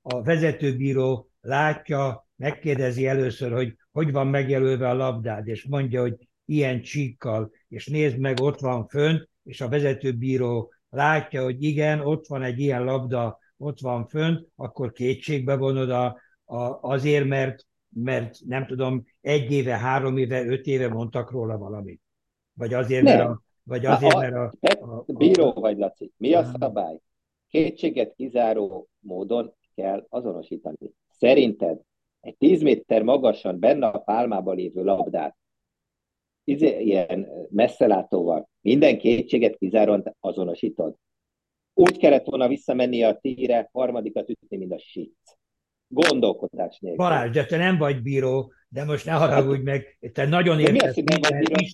a vezetőbíró látja, megkérdezi először, hogy van megjelölve a labdád, és mondja, hogy ilyen csíkkal, és nézd meg, ott van fönt, és a vezetőbíró látja, hogy igen, ott van egy ilyen labda, ott van fönt, akkor kétségbe vonod azért, mert nem tudom, 1 éve, 3 éve, 5 éve mondtak róla valamit. Vagy azért, nem. Bíró vagy, Laci. Mi a szabály? Kétséget kizáró módon kell azonosítani. Szerinted egy 10 méter magasan benne a pálmába lévő labdát, ilyen messzelátóval, minden kétséget kizáron azonosítod. Úgy kellett volna visszamenni a tírre, harmadikat ütni, mint a shit. Gondolkodás nélkül. Balázs, de te nem vagy bíró, de most ne haragudj meg, te nagyon értesz.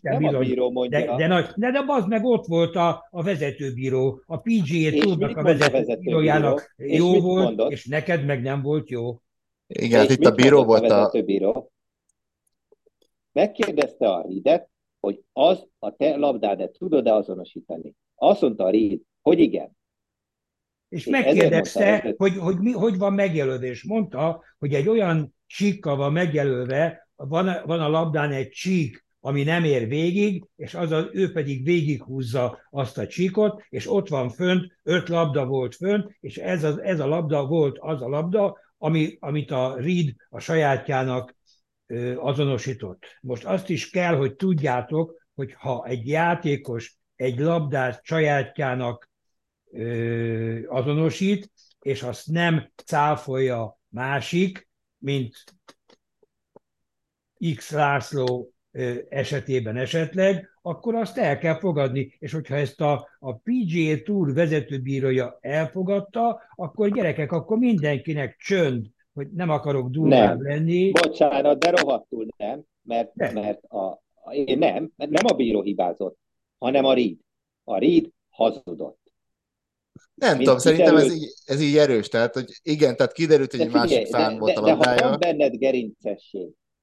Nem a bíró mondja. De bazd meg, ott volt a vezetőbíró, a PGA Tournak a vezetőbírójának jó volt, mondott? És neked meg nem volt jó. Igen, hát itt a bíró volt a... Megkérdezte a Reedet, hogy az a te labdádat tudod-e azonosítani. Azt mondta a Reed, hogy igen. És megkérdezte, hogy van megjelölve, és mondta, hogy egy olyan csíkkal van megjelölve, van a labdán egy csík, ami nem ér végig, és ő pedig végighúzza azt a csíkot, és ott van fönt, 5 labda volt fönt, és ez a labda volt az a labda, amit a Reed a sajátjának azonosított. Most azt is kell, hogy tudjátok, hogy ha egy játékos egy labdát sajátjának azonosít, és azt nem cáfolja másik, mint X László esetében esetleg, akkor azt el kell fogadni, és hogyha ezt a PGA Tour vezetőbírója elfogadta, akkor gyerekek, akkor mindenkinek csönd, hogy nem akarok durvább lenni. Bocsánat, de rohadtul nem, mert nem a bíró hibázott, hanem a Reed. A Reed hazudott. Nem tudom, szerintem ez így erős, tehát hogy igen, tehát kiderült, hogy egy másik szám volt a labdája.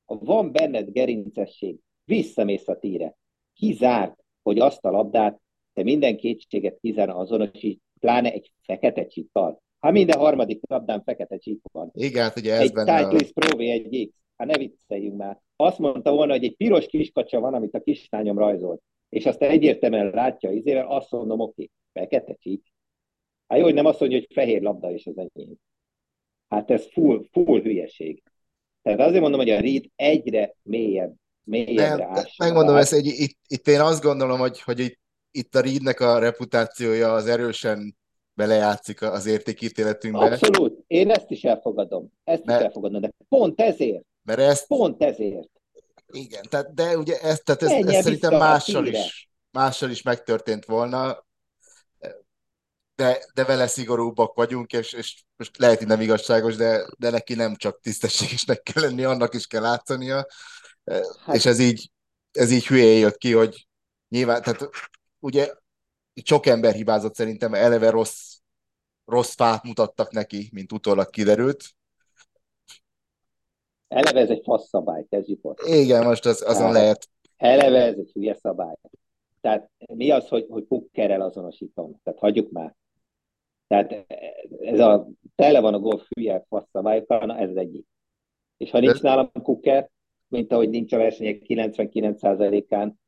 Ha van benned gerincesség, visszamész a tére, kizárt, hogy azt a labdát, te minden kétséget kizárna azonosít, pláne egy fekete csíkkal. Hát minden harmadik labdán fekete csík van. Igen, ugye ez egy benne a... Cyclist Pro V1X, hát ne vicceljünk már. Azt mondta volna, hogy egy piros kiskacsa van, amit a kislányom rajzolt, és azt egyértelműen látja az izével, azt mondom, oké, fekete csík. Hát jó, hogy nem azt mondja, hogy fehér labda is az enyém. Hát ez full hülyeség. Tehát azért mondom, hogy a Reed egyre mélyebbre áll. Megmondom ezt, hogy itt én azt gondolom, hogy itt a Reednek a reputációja az erősen belejátszik az értékítéletünkbe. Abszolút, én ezt is elfogadom. De pont ezért. Igen, tehát, de ugye ez szerintem mással is megtörtént volna. De vele szigorúbbak vagyunk, és most lehet, hogy nem igazságos, de neki nem csak tisztességesnek kell lenni, annak is kell látszania. Hát. És ez így hülyén jött ki, hogy nyilván, tehát ugye sok ember hibázott szerintem, eleve rossz fát mutattak neki, mint utólag kiderült. Eleve ez egy fasz szabály, kezdjük ott. Igen, most azon lehet. Eleve ez egy hülye szabály. Tehát mi az, hogy pukkerrel azonosítom? Tehát hagyjuk már. Tehát ez tele van a golf hülye passzabályokkal, na ez az egyik. És ha nincs nálam kukker, mint ahogy nincs a versenyek 99%-án.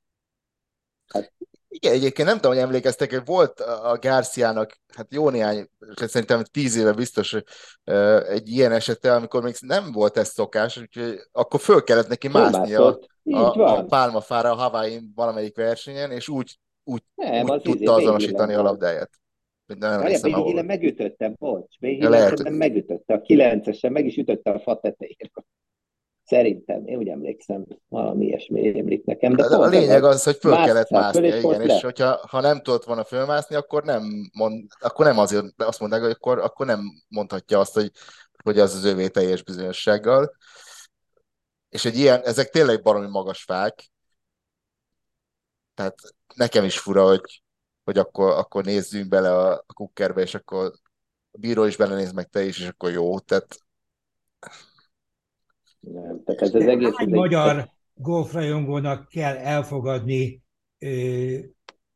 Hát... Igen, egyébként nem tudom, hogy emlékeztek, hogy volt a Garciának, hát jó néhány, szerintem 10 éve biztos egy ilyen esete, amikor még nem volt ez szokás, úgyhogy akkor föl kellett neki másznia a pálmafára a Hawaii-n valamelyik versenyen, és úgy tudta azonosítani a labdáját. Végigillen megütötte, bocs, megütötte, a 9-esen meg is ütötte a fa tetejére. Szerintem, én úgy emlékszem, valami ilyesmi emlék nekem. De a lényeg az, hogy föl kellett mászni, igen, és hogyha nem tudott volna fölmászni, akkor nem azért, azt mondták, hogy akkor nem mondhatja azt, hogy az övé teljes bizonyossággal. És ezek tényleg baromi magas fák, tehát nekem is fura, hogy akkor nézzünk bele a kukkerbe, és akkor a bíró is belenéz, meg te is, és akkor jó, tehát... Nem, tehát ez az egész... Hány magyar golfrajongónak kell elfogadni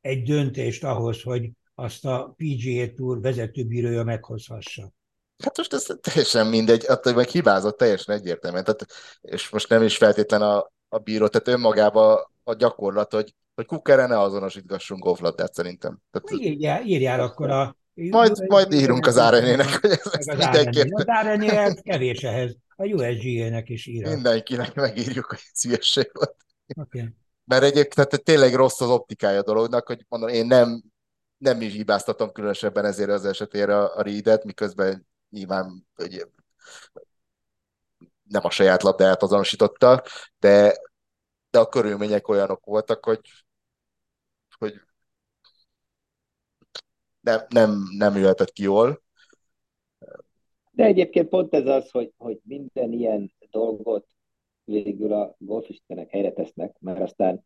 egy döntést ahhoz, hogy azt a PGA Tour vezetőbírója meghozhassa? Hát most ez teljesen mindegy, attól meg hibázott teljesen egyértelműen, tehát, és most nem is feltétlen a bíró, tehát önmagában a gyakorlat, hogy kukkerre ne azonosítgassunk golflabdát szerintem. Tehát, írjál akkor a... Majd írunk az Árenének, hogy ez mindenképpen... Az Árenéhez kevés ehhez, a USGA-nek is írunk. Mindenkinek megírjuk, hogy ez hülyeség volt. Okay. Mert egyébként tényleg rossz az optikája a dolognak, hogy mondom, én nem is hibáztatom különösebben ezért az esetére a Reedet, miközben nyilván hogy nem a saját labdáját azonosította, de a körülmények olyanok voltak, hogy nem jöhetett ki jól. De egyébként pont ez az, hogy minden ilyen dolgot végül a golfistenek helyre tesznek, mert aztán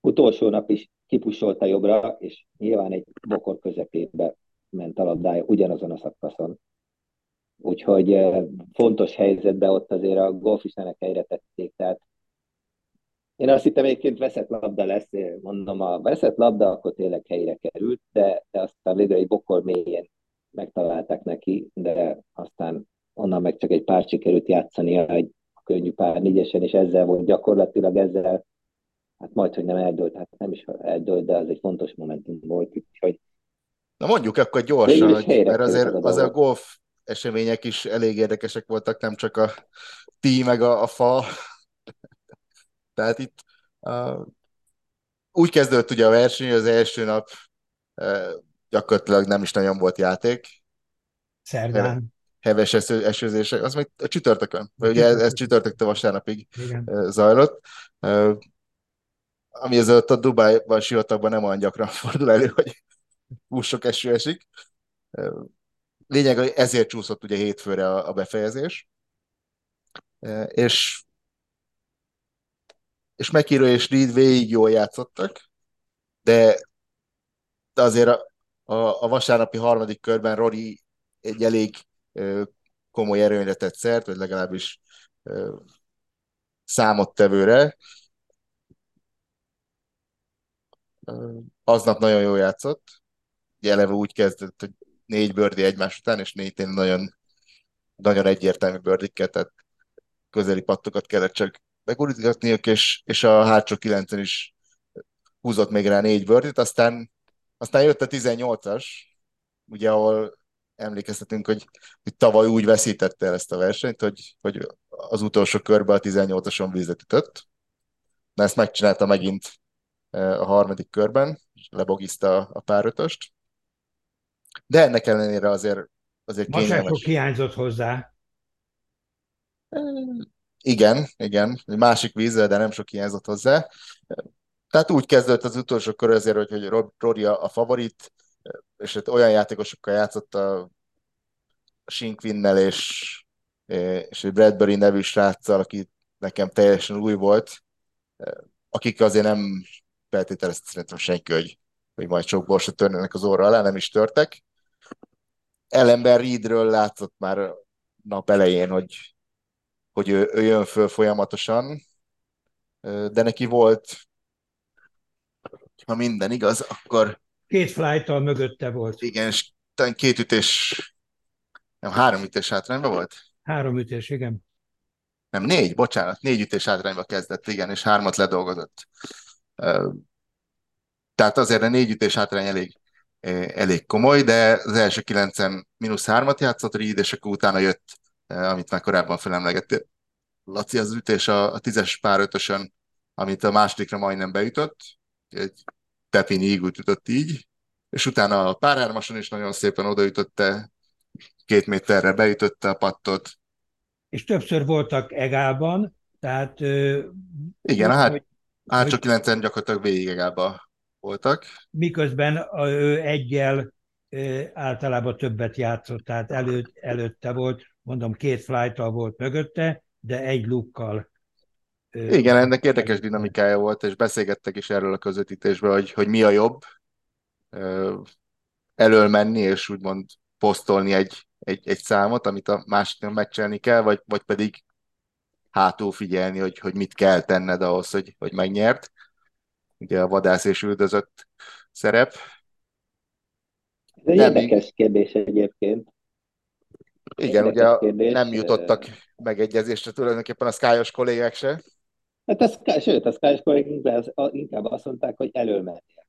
utolsó nap is kipusolta jobbra, és nyilván egy bokor közepébe ment a labdája ugyanazon a szakaszon. Úgyhogy fontos helyzetben ott azért a golfistenek helyre tették, tehát én azt hittem egyébként veszett labda lesz, mondom, a veszett labda akkor tényleg helyre került, de aztán végül egy bokor mélyen megtalálták neki, de aztán onnan meg csak egy pár sikerült játszania egy könnyű pár négyesen, és ezzel volt gyakorlatilag ezzel, hát majdhogy nem eldőlt, hát nem is eldőlt, de az egy fontos momentum volt, úgyhogy... Na mondjuk akkor gyorsan, mert azért a golf események is elég érdekesek voltak, nem csak a tí meg a fa. Tehát itt úgy kezdődött ugye a verseny, az első nap gyakorlatilag nem is nagyon volt játék. Szerdán. Heves esőzések, az még a csütörtökön, ugye ez csütörtöktől vasárnapig zajlott. ami ezelőtt a Dubájban, sivatagban nem olyan gyakran fordul elő, hogy túl sok eső esik. Lényeg, hogy ezért csúszott ugye hétfőre a befejezés. És McIlroy és Reed végig jól játszottak, de azért a vasárnapi harmadik körben Rory egy elég komoly erőnyre tett szert, vagy legalábbis számottevőre. Aznap nagyon jól játszott. Eleve úgy kezdett, hogy 4 birdie egymás után, és 4 tényleg nagyon, nagyon egyértelmű birdie-kkel, tehát közeli pattokat kellett csak megurítgatniuk, és a hátsó 9-en is húzott még rá 4 birdie-t, aztán jött a 18-as, ugye ahol emlékeztetünk, hogy tavaly úgy veszítette el ezt a versenyt, hogy az utolsó körben a 18-ason vízlet ütött. De ezt megcsinálta megint a harmadik körben, és lebogizta a pár ötöst. De ennek ellenére azért kényelmes. Vasárkó hiányzott hozzá. Igen. Egy másik vízzel, de nem sok hiányzott hozzá. Tehát úgy kezdődött az utolsó kör azért, hogy Rory a favorit, és olyan játékosokkal játszott a Shinkwinnel és egy Bradbury nevű sráccal, aki nekem teljesen új volt, akik azért nem feltételezte szerintem senki, hogy majd csokból se törnének az orra alá, nem is törtek. Ellenben Reedről látszott már nap elején, hogy ő jön föl folyamatosan, de neki volt, ha minden igaz, akkor 2 flight-tal mögötte volt. Igen, és 2 ütés, nem 3 ütés hátrányban volt? 3 ütés, igen. Nem, 4 ütés hátrányban kezdett, igen, és 3-at ledolgozott. Tehát azért a 4 ütés hátrány elég komoly, de az első 9-en -3-at játszott Reed, és akkor utána jött, amit már korábban felemlegettél, Laci, az ütés a 10-es pár ötösön, amit a másodikra majdnem beütött, egy tepinyi ígút ütött így, és utána a pár hármason is nagyon szépen odaütötte, 2 méterre beütötte a pattot. És többször voltak egában, tehát... Igen, csak 9-en gyakorlatilag végig egában voltak. Miközben ő egyel általában többet játszott, tehát előtte volt, mondom, 2 flight-tal volt mögötte, de egy lukkal. Igen, ennek érdekes dinamikája volt, és beszélgettek is erről a közvetítésben, hogy mi a jobb elől menni, és úgymond posztolni egy számot, amit a másiknak megcsinálni kell, vagy pedig hátul figyelni, hogy mit kell tenned ahhoz, hogy megnyert. Ugye a vadász és üldözött szerep. Ez egy érdekes kérdés egyébként. Igen, érdekes ugye kérdés. Nem jutottak megegyezésre tulajdonképpen a Sky-os kollégák se. Hát sőt, a Sky-os kollégák inkább azt mondták, hogy előmennének.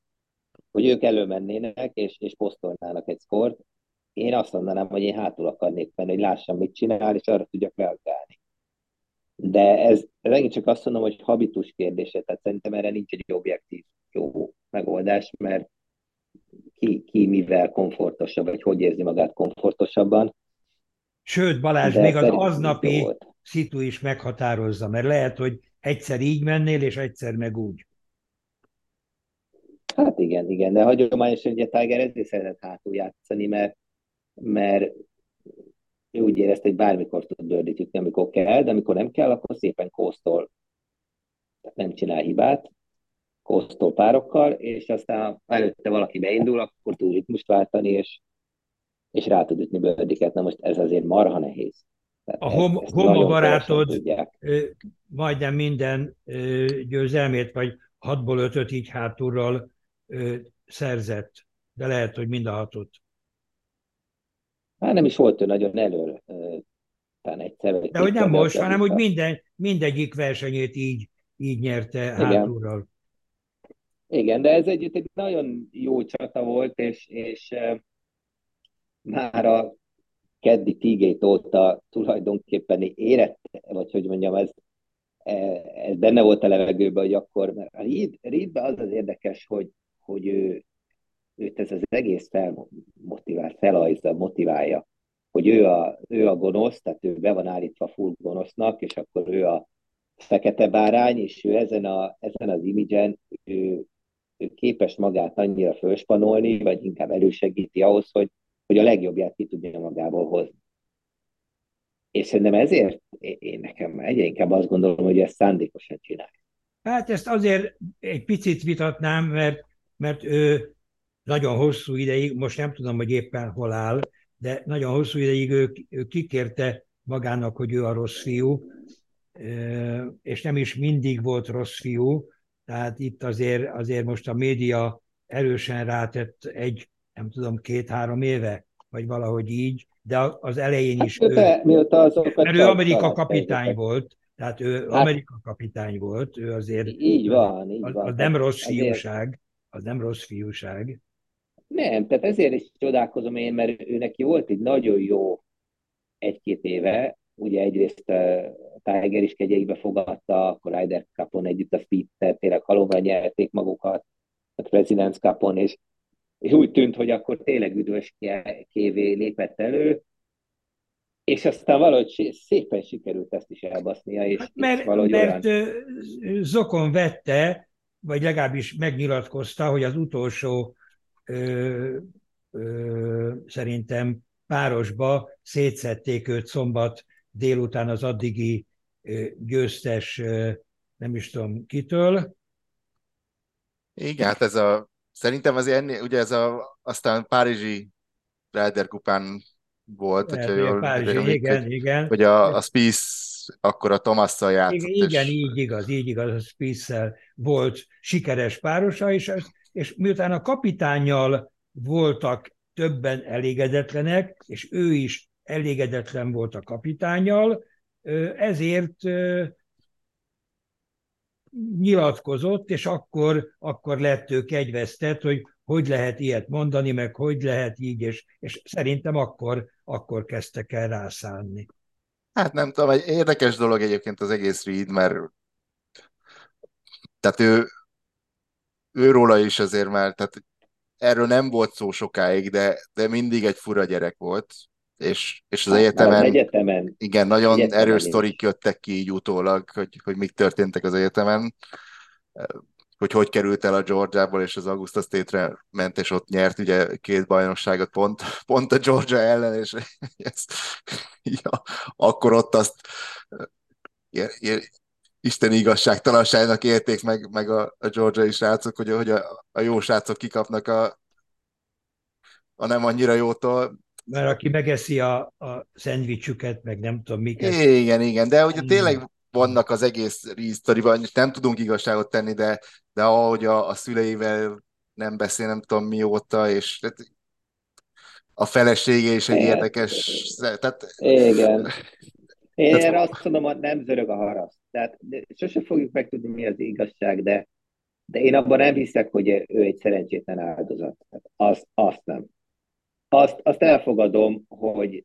Hogy ők előmennének, és posztolnának egy szkort. Én azt mondanám, hogy én hátul akarnék menni, hogy lássam, mit csinál, és arra tudjak reagálni. De ez megint csak azt mondom, hogy habitus kérdése, tehát szerintem erre nincs egy objektív jó megoldás, mert ki mivel komfortosabb, vagy hogy érzi magát komfortosabban. Sőt, Balázs, de még az aznapi szitu is meghatározza, mert lehet, hogy egyszer így mennél, és egyszer meg úgy. Hát igen, de hagyományosan ugye Tiger ezért szeretett hátul játszani, mert ő úgy érezt, hogy bármikor tud birdie-t ütni, amikor kell, de amikor nem kell, akkor szépen kóstol. Nem csinál hibát, kóstol párokkal, és aztán előtte valaki beindul, akkor tud ritmust váltani, és rá tud ütni birdie-ket. Na most ez azért marha nehéz. Tehát a Homa barátod majdnem minden győzelmét, vagy 6-ból 5-öt így hátulról szerzett, de lehet, hogy mind a 6-ot. Hát nem is volt ő nagyon elől. De hogy nem most, hanem úgy mindegyik versenyét így nyerte hátulról. Igen, de ez egy nagyon jó csata volt, és már a keddi tígét óta tulajdonképpen érette, vagy hogy mondjam, ez benne volt a levegőben, hogy akkor, mert a Reedben az érdekes, hogy őt ez az egész motiválja, hogy ő a gonosz, tehát ő be van állítva full gonosznak, és akkor ő a fekete bárány, és ő ezen az imidzsen ő képes magát annyira fölspanolni, vagy inkább elősegíti ahhoz, hogy a legjobbját ki tudja magából hozni. És szerintem ezért én nekem egyre inkább azt gondolom, hogy ezt szándékosan csinálja. Hát ezt azért egy picit vitatnám, mert ő nagyon hosszú ideig, most nem tudom, hogy éppen hol áll, de nagyon hosszú ideig ő kikérte magának, hogy ő a rossz fiú, és nem is mindig volt rossz fiú, tehát itt azért most a média erősen rátett nem tudom, 2-3 éve, vagy valahogy így, de az elején is mert ő Amerika kapitány volt, tehát ő Amerika kapitány volt, ő azért... Így van. Az nem rossz fiúság. Nem, tehát ezért is csodálkozom én, mert őnek volt egy nagyon jó 1-2 éve, ugye egyrészt a Tiger is kegyeibe fogadta, akkor Ryder Cupon együtt a Speed-tel tényleg halomra nyerték magukat, a President's Cupon, és úgy tűnt, hogy akkor tényleg üdvös kévé lépett elő, és aztán valahogy szépen sikerült ezt is elbasznia. Mert zokon vette, vagy legalábbis megnyilatkozta, hogy az utolsó szerintem párosba szétszedték őt szombat délután az addigi győztes, nem is tudom kitől. Igen, hát szerintem azért ugye aztán párizsi Ryder Cupán volt, igen. Hogy a Spieth akkor a Thomasszal játszott. Igen, így igaz, a Spieth-szel volt sikeres párosa, és miután a kapitánnyal voltak többen elégedetlenek, és ő is elégedetlen volt a kapitánnyal, ezért nyilatkozott, és akkor lett ő kegyvesztett, hogy lehet ilyet mondani, meg hogy lehet így, és szerintem akkor kezdtek el rászállni. Hát nem tudom, egy érdekes dolog egyébként az egész Reed, mert tehát őróla is azért már, tehát erről nem volt szó sokáig, de mindig egy fura gyerek volt, és az egyetemen igen, nagyon egyetemen erős sztorik jöttek ki így utólag, hogy mik történtek az egyetemen, hogy került el a Georgiából, és az Augusta State-re ment, és ott nyert ugye 2 bajnokságot pont a Georgia ellen, és ja, akkor ott azt Isten igazságtalanságnak érték meg a georgiai srácok, hogy a jó srácok kikapnak a nem annyira jótól. Mert aki megeszi a szendvicsüket, meg nem tudom miket. Igen, de ugye tényleg vannak az egész ríztoriban, nem tudunk igazságot tenni, de ahogy a szüleivel nem beszél, nem tudom mióta, és a felesége is egy érdekes... Tehát... Igen. Én erre azt mondom, hogy nem zörög a haraszt. Tehát sose fogjuk megtudni, mi az igazság, de én abban nem hiszek, hogy ő egy szerencsétlen áldozat. Azt nem. Azt elfogadom, hogy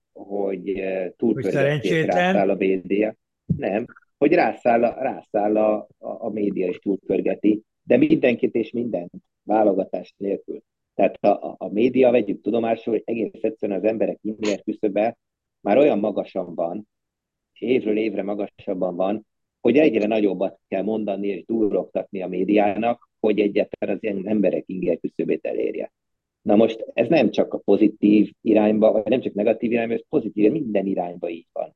túlpörgették, rászáll a média. Nem, hogy rászáll a média is túlpörgeti, de mindenkit és mindent válogatás nélkül. Tehát a média, vegyük tudomásul, hogy egész egyszerűen az emberek inger küszöbe már olyan magasan van, évről évre magasabban van, hogy egyre nagyobbat kell mondani és durrogtatni a médiának, hogy egyáltalán az ilyen emberek inger küszöbét elérje. Na most ez nem csak a pozitív irányba, vagy nem csak negatív irányba, ez pozitív, minden irányba így van.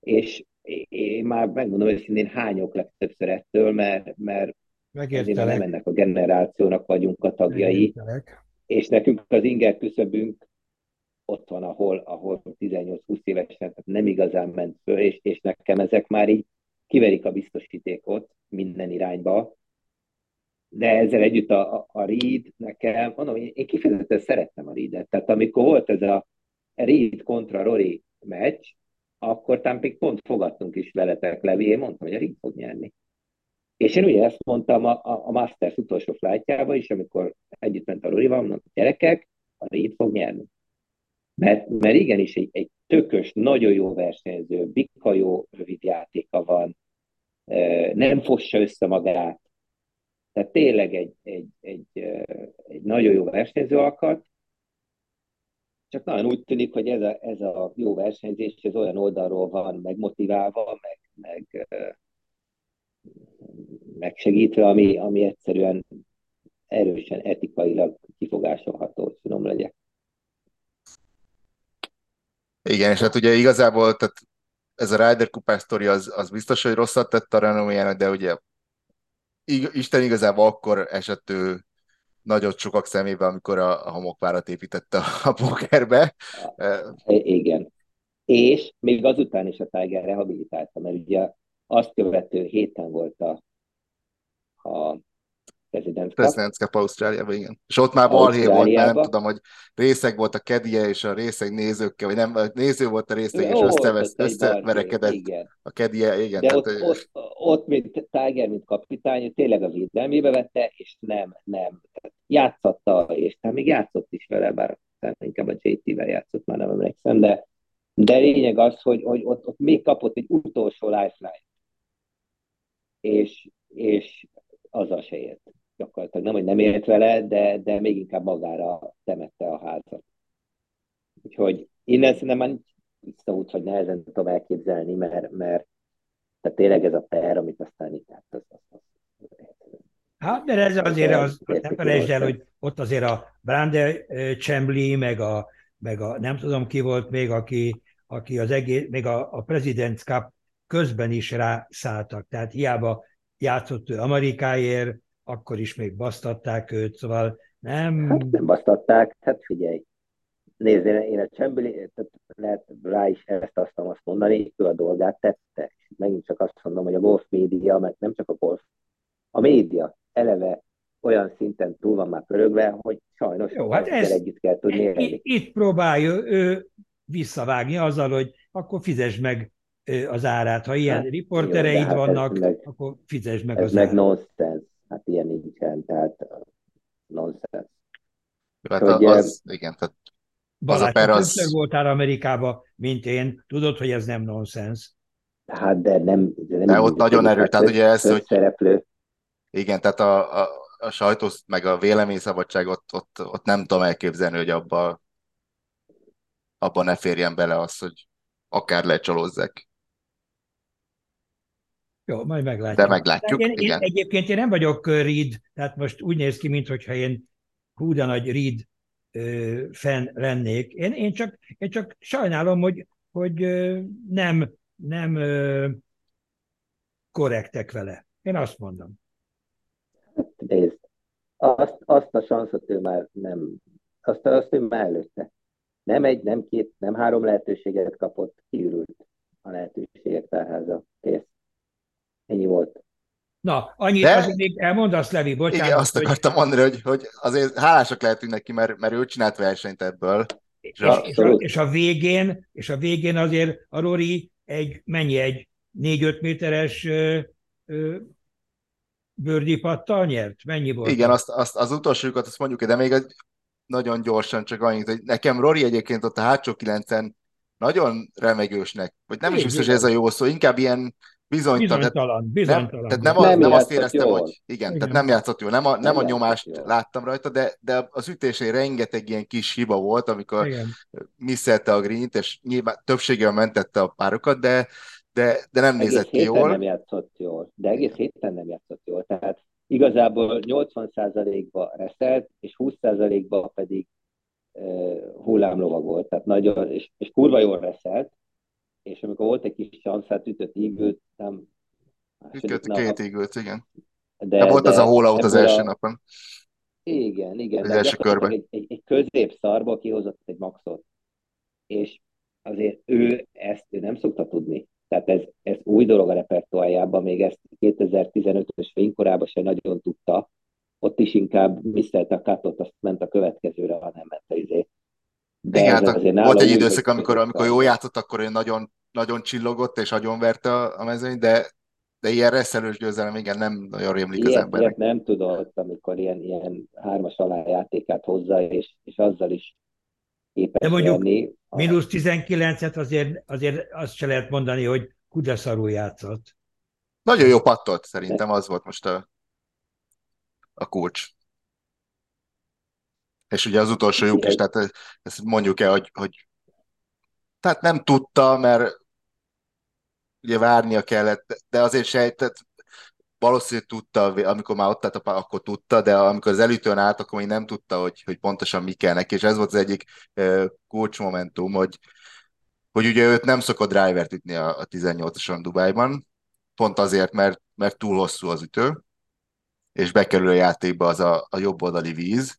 És én már megmondom őszintén, hányok legtöbbször ettől, mert azért nem ennek a generációnak vagyunk a tagjai, és nekünk az inger küszöbünk ott van, ahol 18-20 évesen nem igazán ment föl, és nekem ezek már így kiverik a biztosítékot minden irányba, de ezzel együtt a Reed nekem, mondom, én kifejezetten szerettem a Reedet, tehát amikor volt ez a Reed kontra Rory meccs, akkor talán még pont fogadtunk is veletek, Levi, én mondtam, hogy a Reed fog nyerni. És én ugye ezt mondtam a Masters utolsó flightjában is, amikor együtt ment a Roryval, mondom, gyerekek, a Reed fog nyerni. Mert igenis egy tökös, nagyon jó versenyző, bika jó rövid játéka van, nem fossa össze magát. Tehát tényleg egy nagyon jó versenyző akart, csak nagyon úgy tűnik, hogy ez a jó versenyzés, ez olyan oldalról van megmotiválva, meg megsegítve, ami egyszerűen erősen etikailag kifogásolható, finom legyek. Igen, és hát ugye igazából tehát ez a Ryder Cup sztori az biztos, hogy rosszat tett a renoméjának, de ugye Isten igazából akkor esett ő nagyot sokak szemébe, amikor a homokvárat építette a pókerbe. Igen. És még azután is a Tiger rehabilitálta, mert ugye azt követő héten volt a President's Cup Ausztráliában, igen. És ott már balhé volt, mert nem tudom, hogy részeg volt a kedje, és a részeg nézőkkel, vagy nem, néző volt a részeg, és összeverekedett a kedje, igen. De tehát, ott mint Tiger, mint kapitány, tényleg a védelmébe vette, és nem. Játszatta, és tehát még játszott is vele, bár inkább a JT-vel játszott, már nem emlékszem, de lényeg az, hogy ott még kapott egy utolsó lifeline-t. És azzal se élt. Gyakorlatilag nem, hogy nem élt vele, de még inkább magára temette a házat. Úgyhogy innen szerintem már visszaút, hogy nehezen tudom elképzelni, mert tehát tényleg ez a per, amit aztán itt áttazott. Hát, mert ez azért nem felejtsd el, hogy ott azért a Brandel Chamblee, meg a nem tudom ki volt még, aki az egész, még a President's Cup közben is rászálltak. Tehát hiába játszott ő Amerikáért, akkor is még basztatták őt, szóval nem... Hát nem basztatták, hát figyelj, nézd, én a Chamblee, lehet rá is ezt azt mondani, ő a dolgát tette. Megint csak azt mondom, hogy a golf média, mert nem csak a golf, a média eleve olyan szinten túl van már pörögve, hogy sajnos jó, hát ezt együtt kell tudni élni. Itt próbálja ő visszavágni azzal, hogy akkor fizesd meg az árát. Ha ilyen riportereid vannak, akkor fizesd meg az árát. Ez meg nonsense. Hát ilyen nincsen, tehát nonsense. Hát tehát Balázs, te többször voltál Amerikában, mint én. Tudod, hogy ez nem nonsense. Hát de nem... De ott nagyon erős, tehát ugye ez, hogy... Igen, tehát a sajtó, meg a véleményszabadság ott nem tudom elképzelni, hogy abban ne férjen bele az, hogy akár lecsalozzák. Jó, majd meglátjuk. De meglátjuk, igen. Egyébként én nem vagyok Reed, tehát most úgy néz ki, mintha én húda nagy Reed fan lennék. Én csak sajnálom, hogy nem korrektek vele. Én azt mondom. Nézd, azt a sanszot ő már nem, azt ő már előtte. Nem egy, nem két, nem három lehetőséget kapott, kiürült a lehetőségek tárháza. Kész. Ennyi volt. Na, annyit azért még elmondasz, Levi, bocsánat. Igen, azt akartam mondani, hogy azért hálásak lehetünk neki, mert ő csinált versenyt ebből. És a végén azért a Rory egy 4-5 méteres bőrdipattal nyert? Mennyi volt? Igen, azt az utolsókat azt mondjuk, de még nagyon gyorsan csak annyit, hogy nekem Rory egyébként ott a hátsó 9-en nagyon remegősnek, vagy nem is biztos, hogy ez a jó szó, inkább ilyen bizonytalan. Tehát nem azt éreztem, jól. Hogy igen, tehát nem játszott jól, nem a nyomást jól. Láttam rajta, de az ütésén rengeteg ilyen kis hiba volt, amikor misszelte a green-t, és nyilván többségében mentette a párokat, de nem nézett ki jól. Egész héten nem játszott jól. Tehát igazából 80%-ba reszelt, és 20%-ba pedig hullámlovag volt. Tehát nagyon, és kurva jól reszelt, és amikor volt egy kis szanszát, ütött ígőt, nem... Ütött két ígőt, igen. De volt az a hólautt az első napon. Igen. Az első körben. Egy középszarba kihozott egy maxot. És azért ő ezt nem szokta tudni. Tehát ez új dolog a repertoárjában, még ezt 2015-ös fénykorában se nagyon tudta. Ott is inkább misszelte a cutot, azt ment a következőre, ha nem ment a izét. Igen, volt egy időszak, amikor jól játszott, akkor ő nagyon, nagyon csillogott, és agyonverte a mezőnyt, de ilyen reszelős győzelem, igen, nem nagyon rémlik az embernek. Ilyet nem tudott, amikor ilyen hármas alá játékát hozza, és azzal is képes lenni. De mondjuk mínusz 19-et azért azt se lehet mondani, hogy kudaszarul játszott. Nagyon jó pattolt, szerintem az volt most a kulcs. És ugye az utolsó lyuk is, tehát ezt mondjuk el, hogy tehát nem tudta, mert ugye várnia kellett, de azért sejtett, valószínűleg tudta, amikor már ott állt a pár, akkor tudta, de amikor az elütőn állt, akkor még nem tudta, hogy pontosan mi kell neki, és ez volt az egyik kulcsmomentum, hogy ugye őt nem szokott drivert ütni a 18-ason Dubájban, pont azért, mert túl hosszú az ütő, és bekerül a játékba az a jobb oldali víz,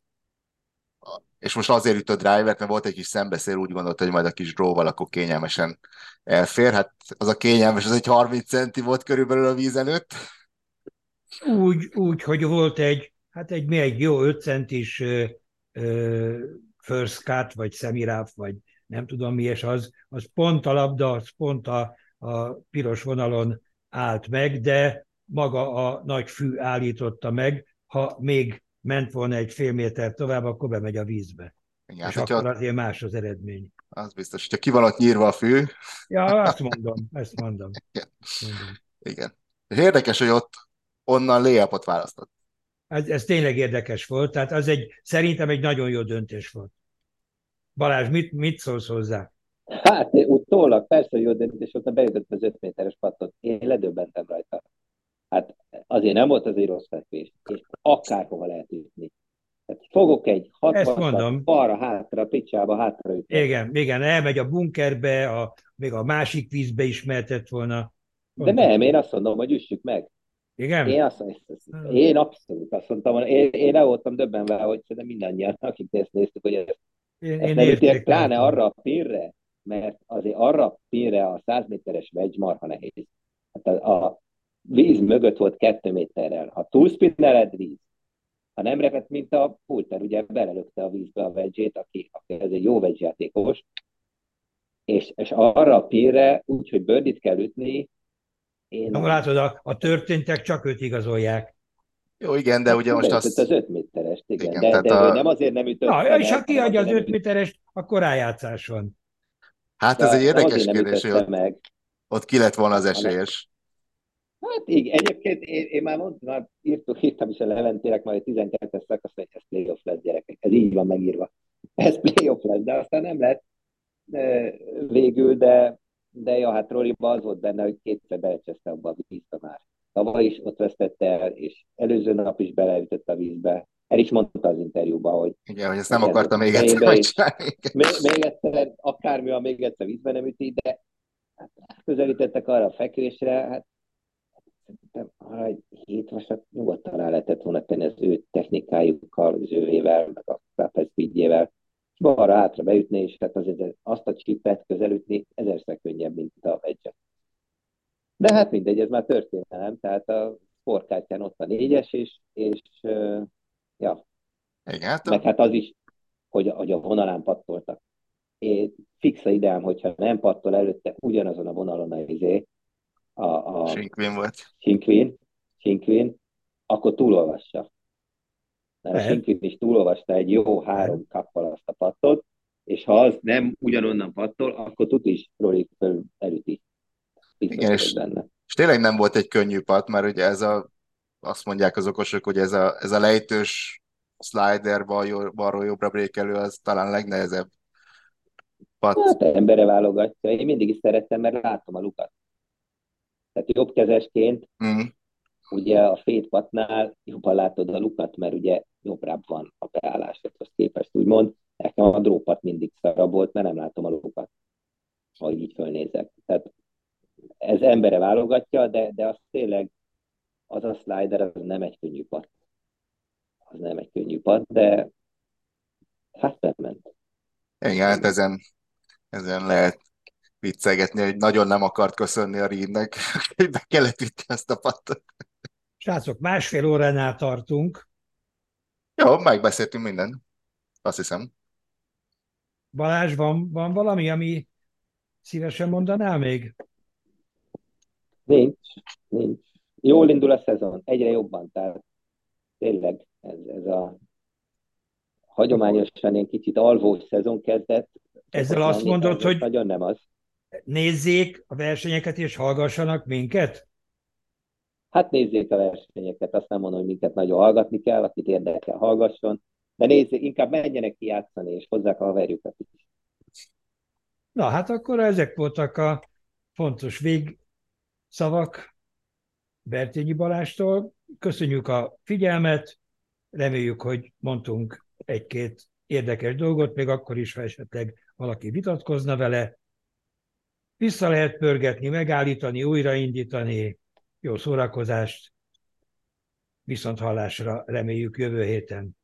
és most azért ütött drivert, mert volt egy kis szembeszél, úgy gondolta, hogy majd a kis drawval akkor kényelmesen elfér, hát az a kényelmes, az egy 30 centi volt körülbelül a víz előtt. Úgy, hogy volt egy jó 5 centis first cut, vagy semiráf, vagy nem tudom mi, és az pont a labda, az pont a piros vonalon állt meg, de maga a nagy fű állította meg, ha még ment volna egy fél méter tovább, akkor bemegy a vízbe. Igen, és akkor azért más az eredmény. Az biztos, hogyha ki van ott nyírva a fű. Ja, ezt mondom. Igen. Érdekes, hogy ott onnan layupot választott. Ez tényleg érdekes volt, tehát az szerintem egy nagyon jó döntés volt. Balázs, mit szólsz hozzá? Hát, utólag persze jó döntés volt, beütött az 5 méteres pattot. Én ledöbbentem rajta. Hát azért nem volt az egy rossz fekvés, és akárhova lehet ütni. Hát fogok egy 60-at balra-hátra, picsába-hátra ütni. Igen, elmegy a bunkerbe, még a másik vízbe is mehetett volna. De nem, én azt mondom, hogy üssük meg. Igen? Én abszolút azt mondtam, én el voltam döbbenve, hogy szerintem mindannyian, akik néztük, hogy ezt nem ütják, pláne arra a pinre, mert azért arra a pinre a 100 méteres wedge marha nehéz. Hát a víz mögött volt 2 méterrel. Ha túlspineled, víz. Ha nem repett, mint a Poulter, ugye belelökte a vízbe a wedge-ét, aki ez egy jó wedge-játékos, és arra a pinre, úgyhogy birdit kell ütni. Látod, a történtek csak őt igazolják. Jó, igen, de ugye most azt... az 5 méterest, igen, de nem azért nem ütött. Na, és ha kiadja az 5 méterest, akkor rájátszás van. Hát ez egy érdekes kérdés, hogy ott ki lett volna az esélyes. Hát igen, egyébként én már mondtam, írtam is a Leventének, majd a 12-es szakasz, hogy ez playoff lesz, gyerekek. Ez így van megírva. Ez playoff lesz, de aztán nem lett végül, de ja, hát Roryban az volt benne, hogy kétszer belecseszte abba a vízbe már. Tavaly is ott vesztette el, és előző nap is beleütött a vízbe. El is mondta az interjúban, hogy... Igen, hogy ezt nem akarta még egyszer megcsinálni. Még egyszer, akármilyen még egyszer vízbe nem üti, de hát közelítettek arra a fekvésre, hát arra egy hét vasat nyugodtan rá lehetett volna tenni az ő technikájukkal, az ővével, meg a felpeszpígyével, és balra hátra beütni, és hát azért azt a csipet közelütni ezerszer könnyebb, mint a wedge-et. De hát mindegy, ez már történelem, tehát a sportkártyán ott a 4-es, és ja. Igen, meg hát az is, hogy a vonalán pattoltak. Én fix a ideám, hogyha nem pattol előtte ugyanazon a vonalon a Sinkvin volt. Sinkvin, akkor túlolvassa. Mert a Sinkvin is túlolvasta egy jó 3 kappal azt a pattot, és ha az nem ugyanonnan pattol, akkor tudis Rory föl elüti. Igen, és tényleg nem volt egy könnyű patt, mert ugye azt mondják az okosok, hogy ez a lejtős slider balról jobbra brékelő, az talán legnehezebb patt. Hát embere válogatja. Én mindig is szerettem, mert látom a lukat. Tehát jobbkezesként, ugye a fétpatnál jobban látod a lukat, mert ugye jobbrább van a beálláshoz képest, úgymond. Nekem a drópat mindig szarabb volt, mert nem látom a lukat, ahogy így fölnézek. Tehát ez embere válogatja, de az tényleg, az a slider az nem egy könnyű patt. Az nem egy könnyű patt, de hát nem ment. Igen, hát ezen lehet viccegetni, hogy nagyon nem akart köszönni a Reednek, hogy be kellett ütni ezt a pattot. Srácok, 1,5 óránál tartunk. Jó, megbeszéltünk mindent. Azt hiszem. Balázs, van valami, ami szívesen mondanál még? Nincs. Jól indul a szezon, egyre jobban, tehát tényleg ez a hagyományosan egy kicsit alvós szezon kezdett. Ezzel azt mondod, hogy nagyon nem az. Nézzék a versenyeket és hallgassanak minket? Hát nézzék a versenyeket, azt nem mondom, hogy minket nagyon hallgatni kell, akit érdekel, hallgasson, de nézzék, inkább menjenek ki játszani, és hozzák a haverjukat is. Na hát akkor ezek voltak a fontos végszavak. Bertényi Balástól. Köszönjük a figyelmet, reméljük, hogy mondtunk egy-két érdekes dolgot, még akkor is, ha esetleg valaki vitatkozna vele. Vissza lehet pörgetni, megállítani, újraindítani. Jó szórakozást, viszont hallásra reméljük jövő héten.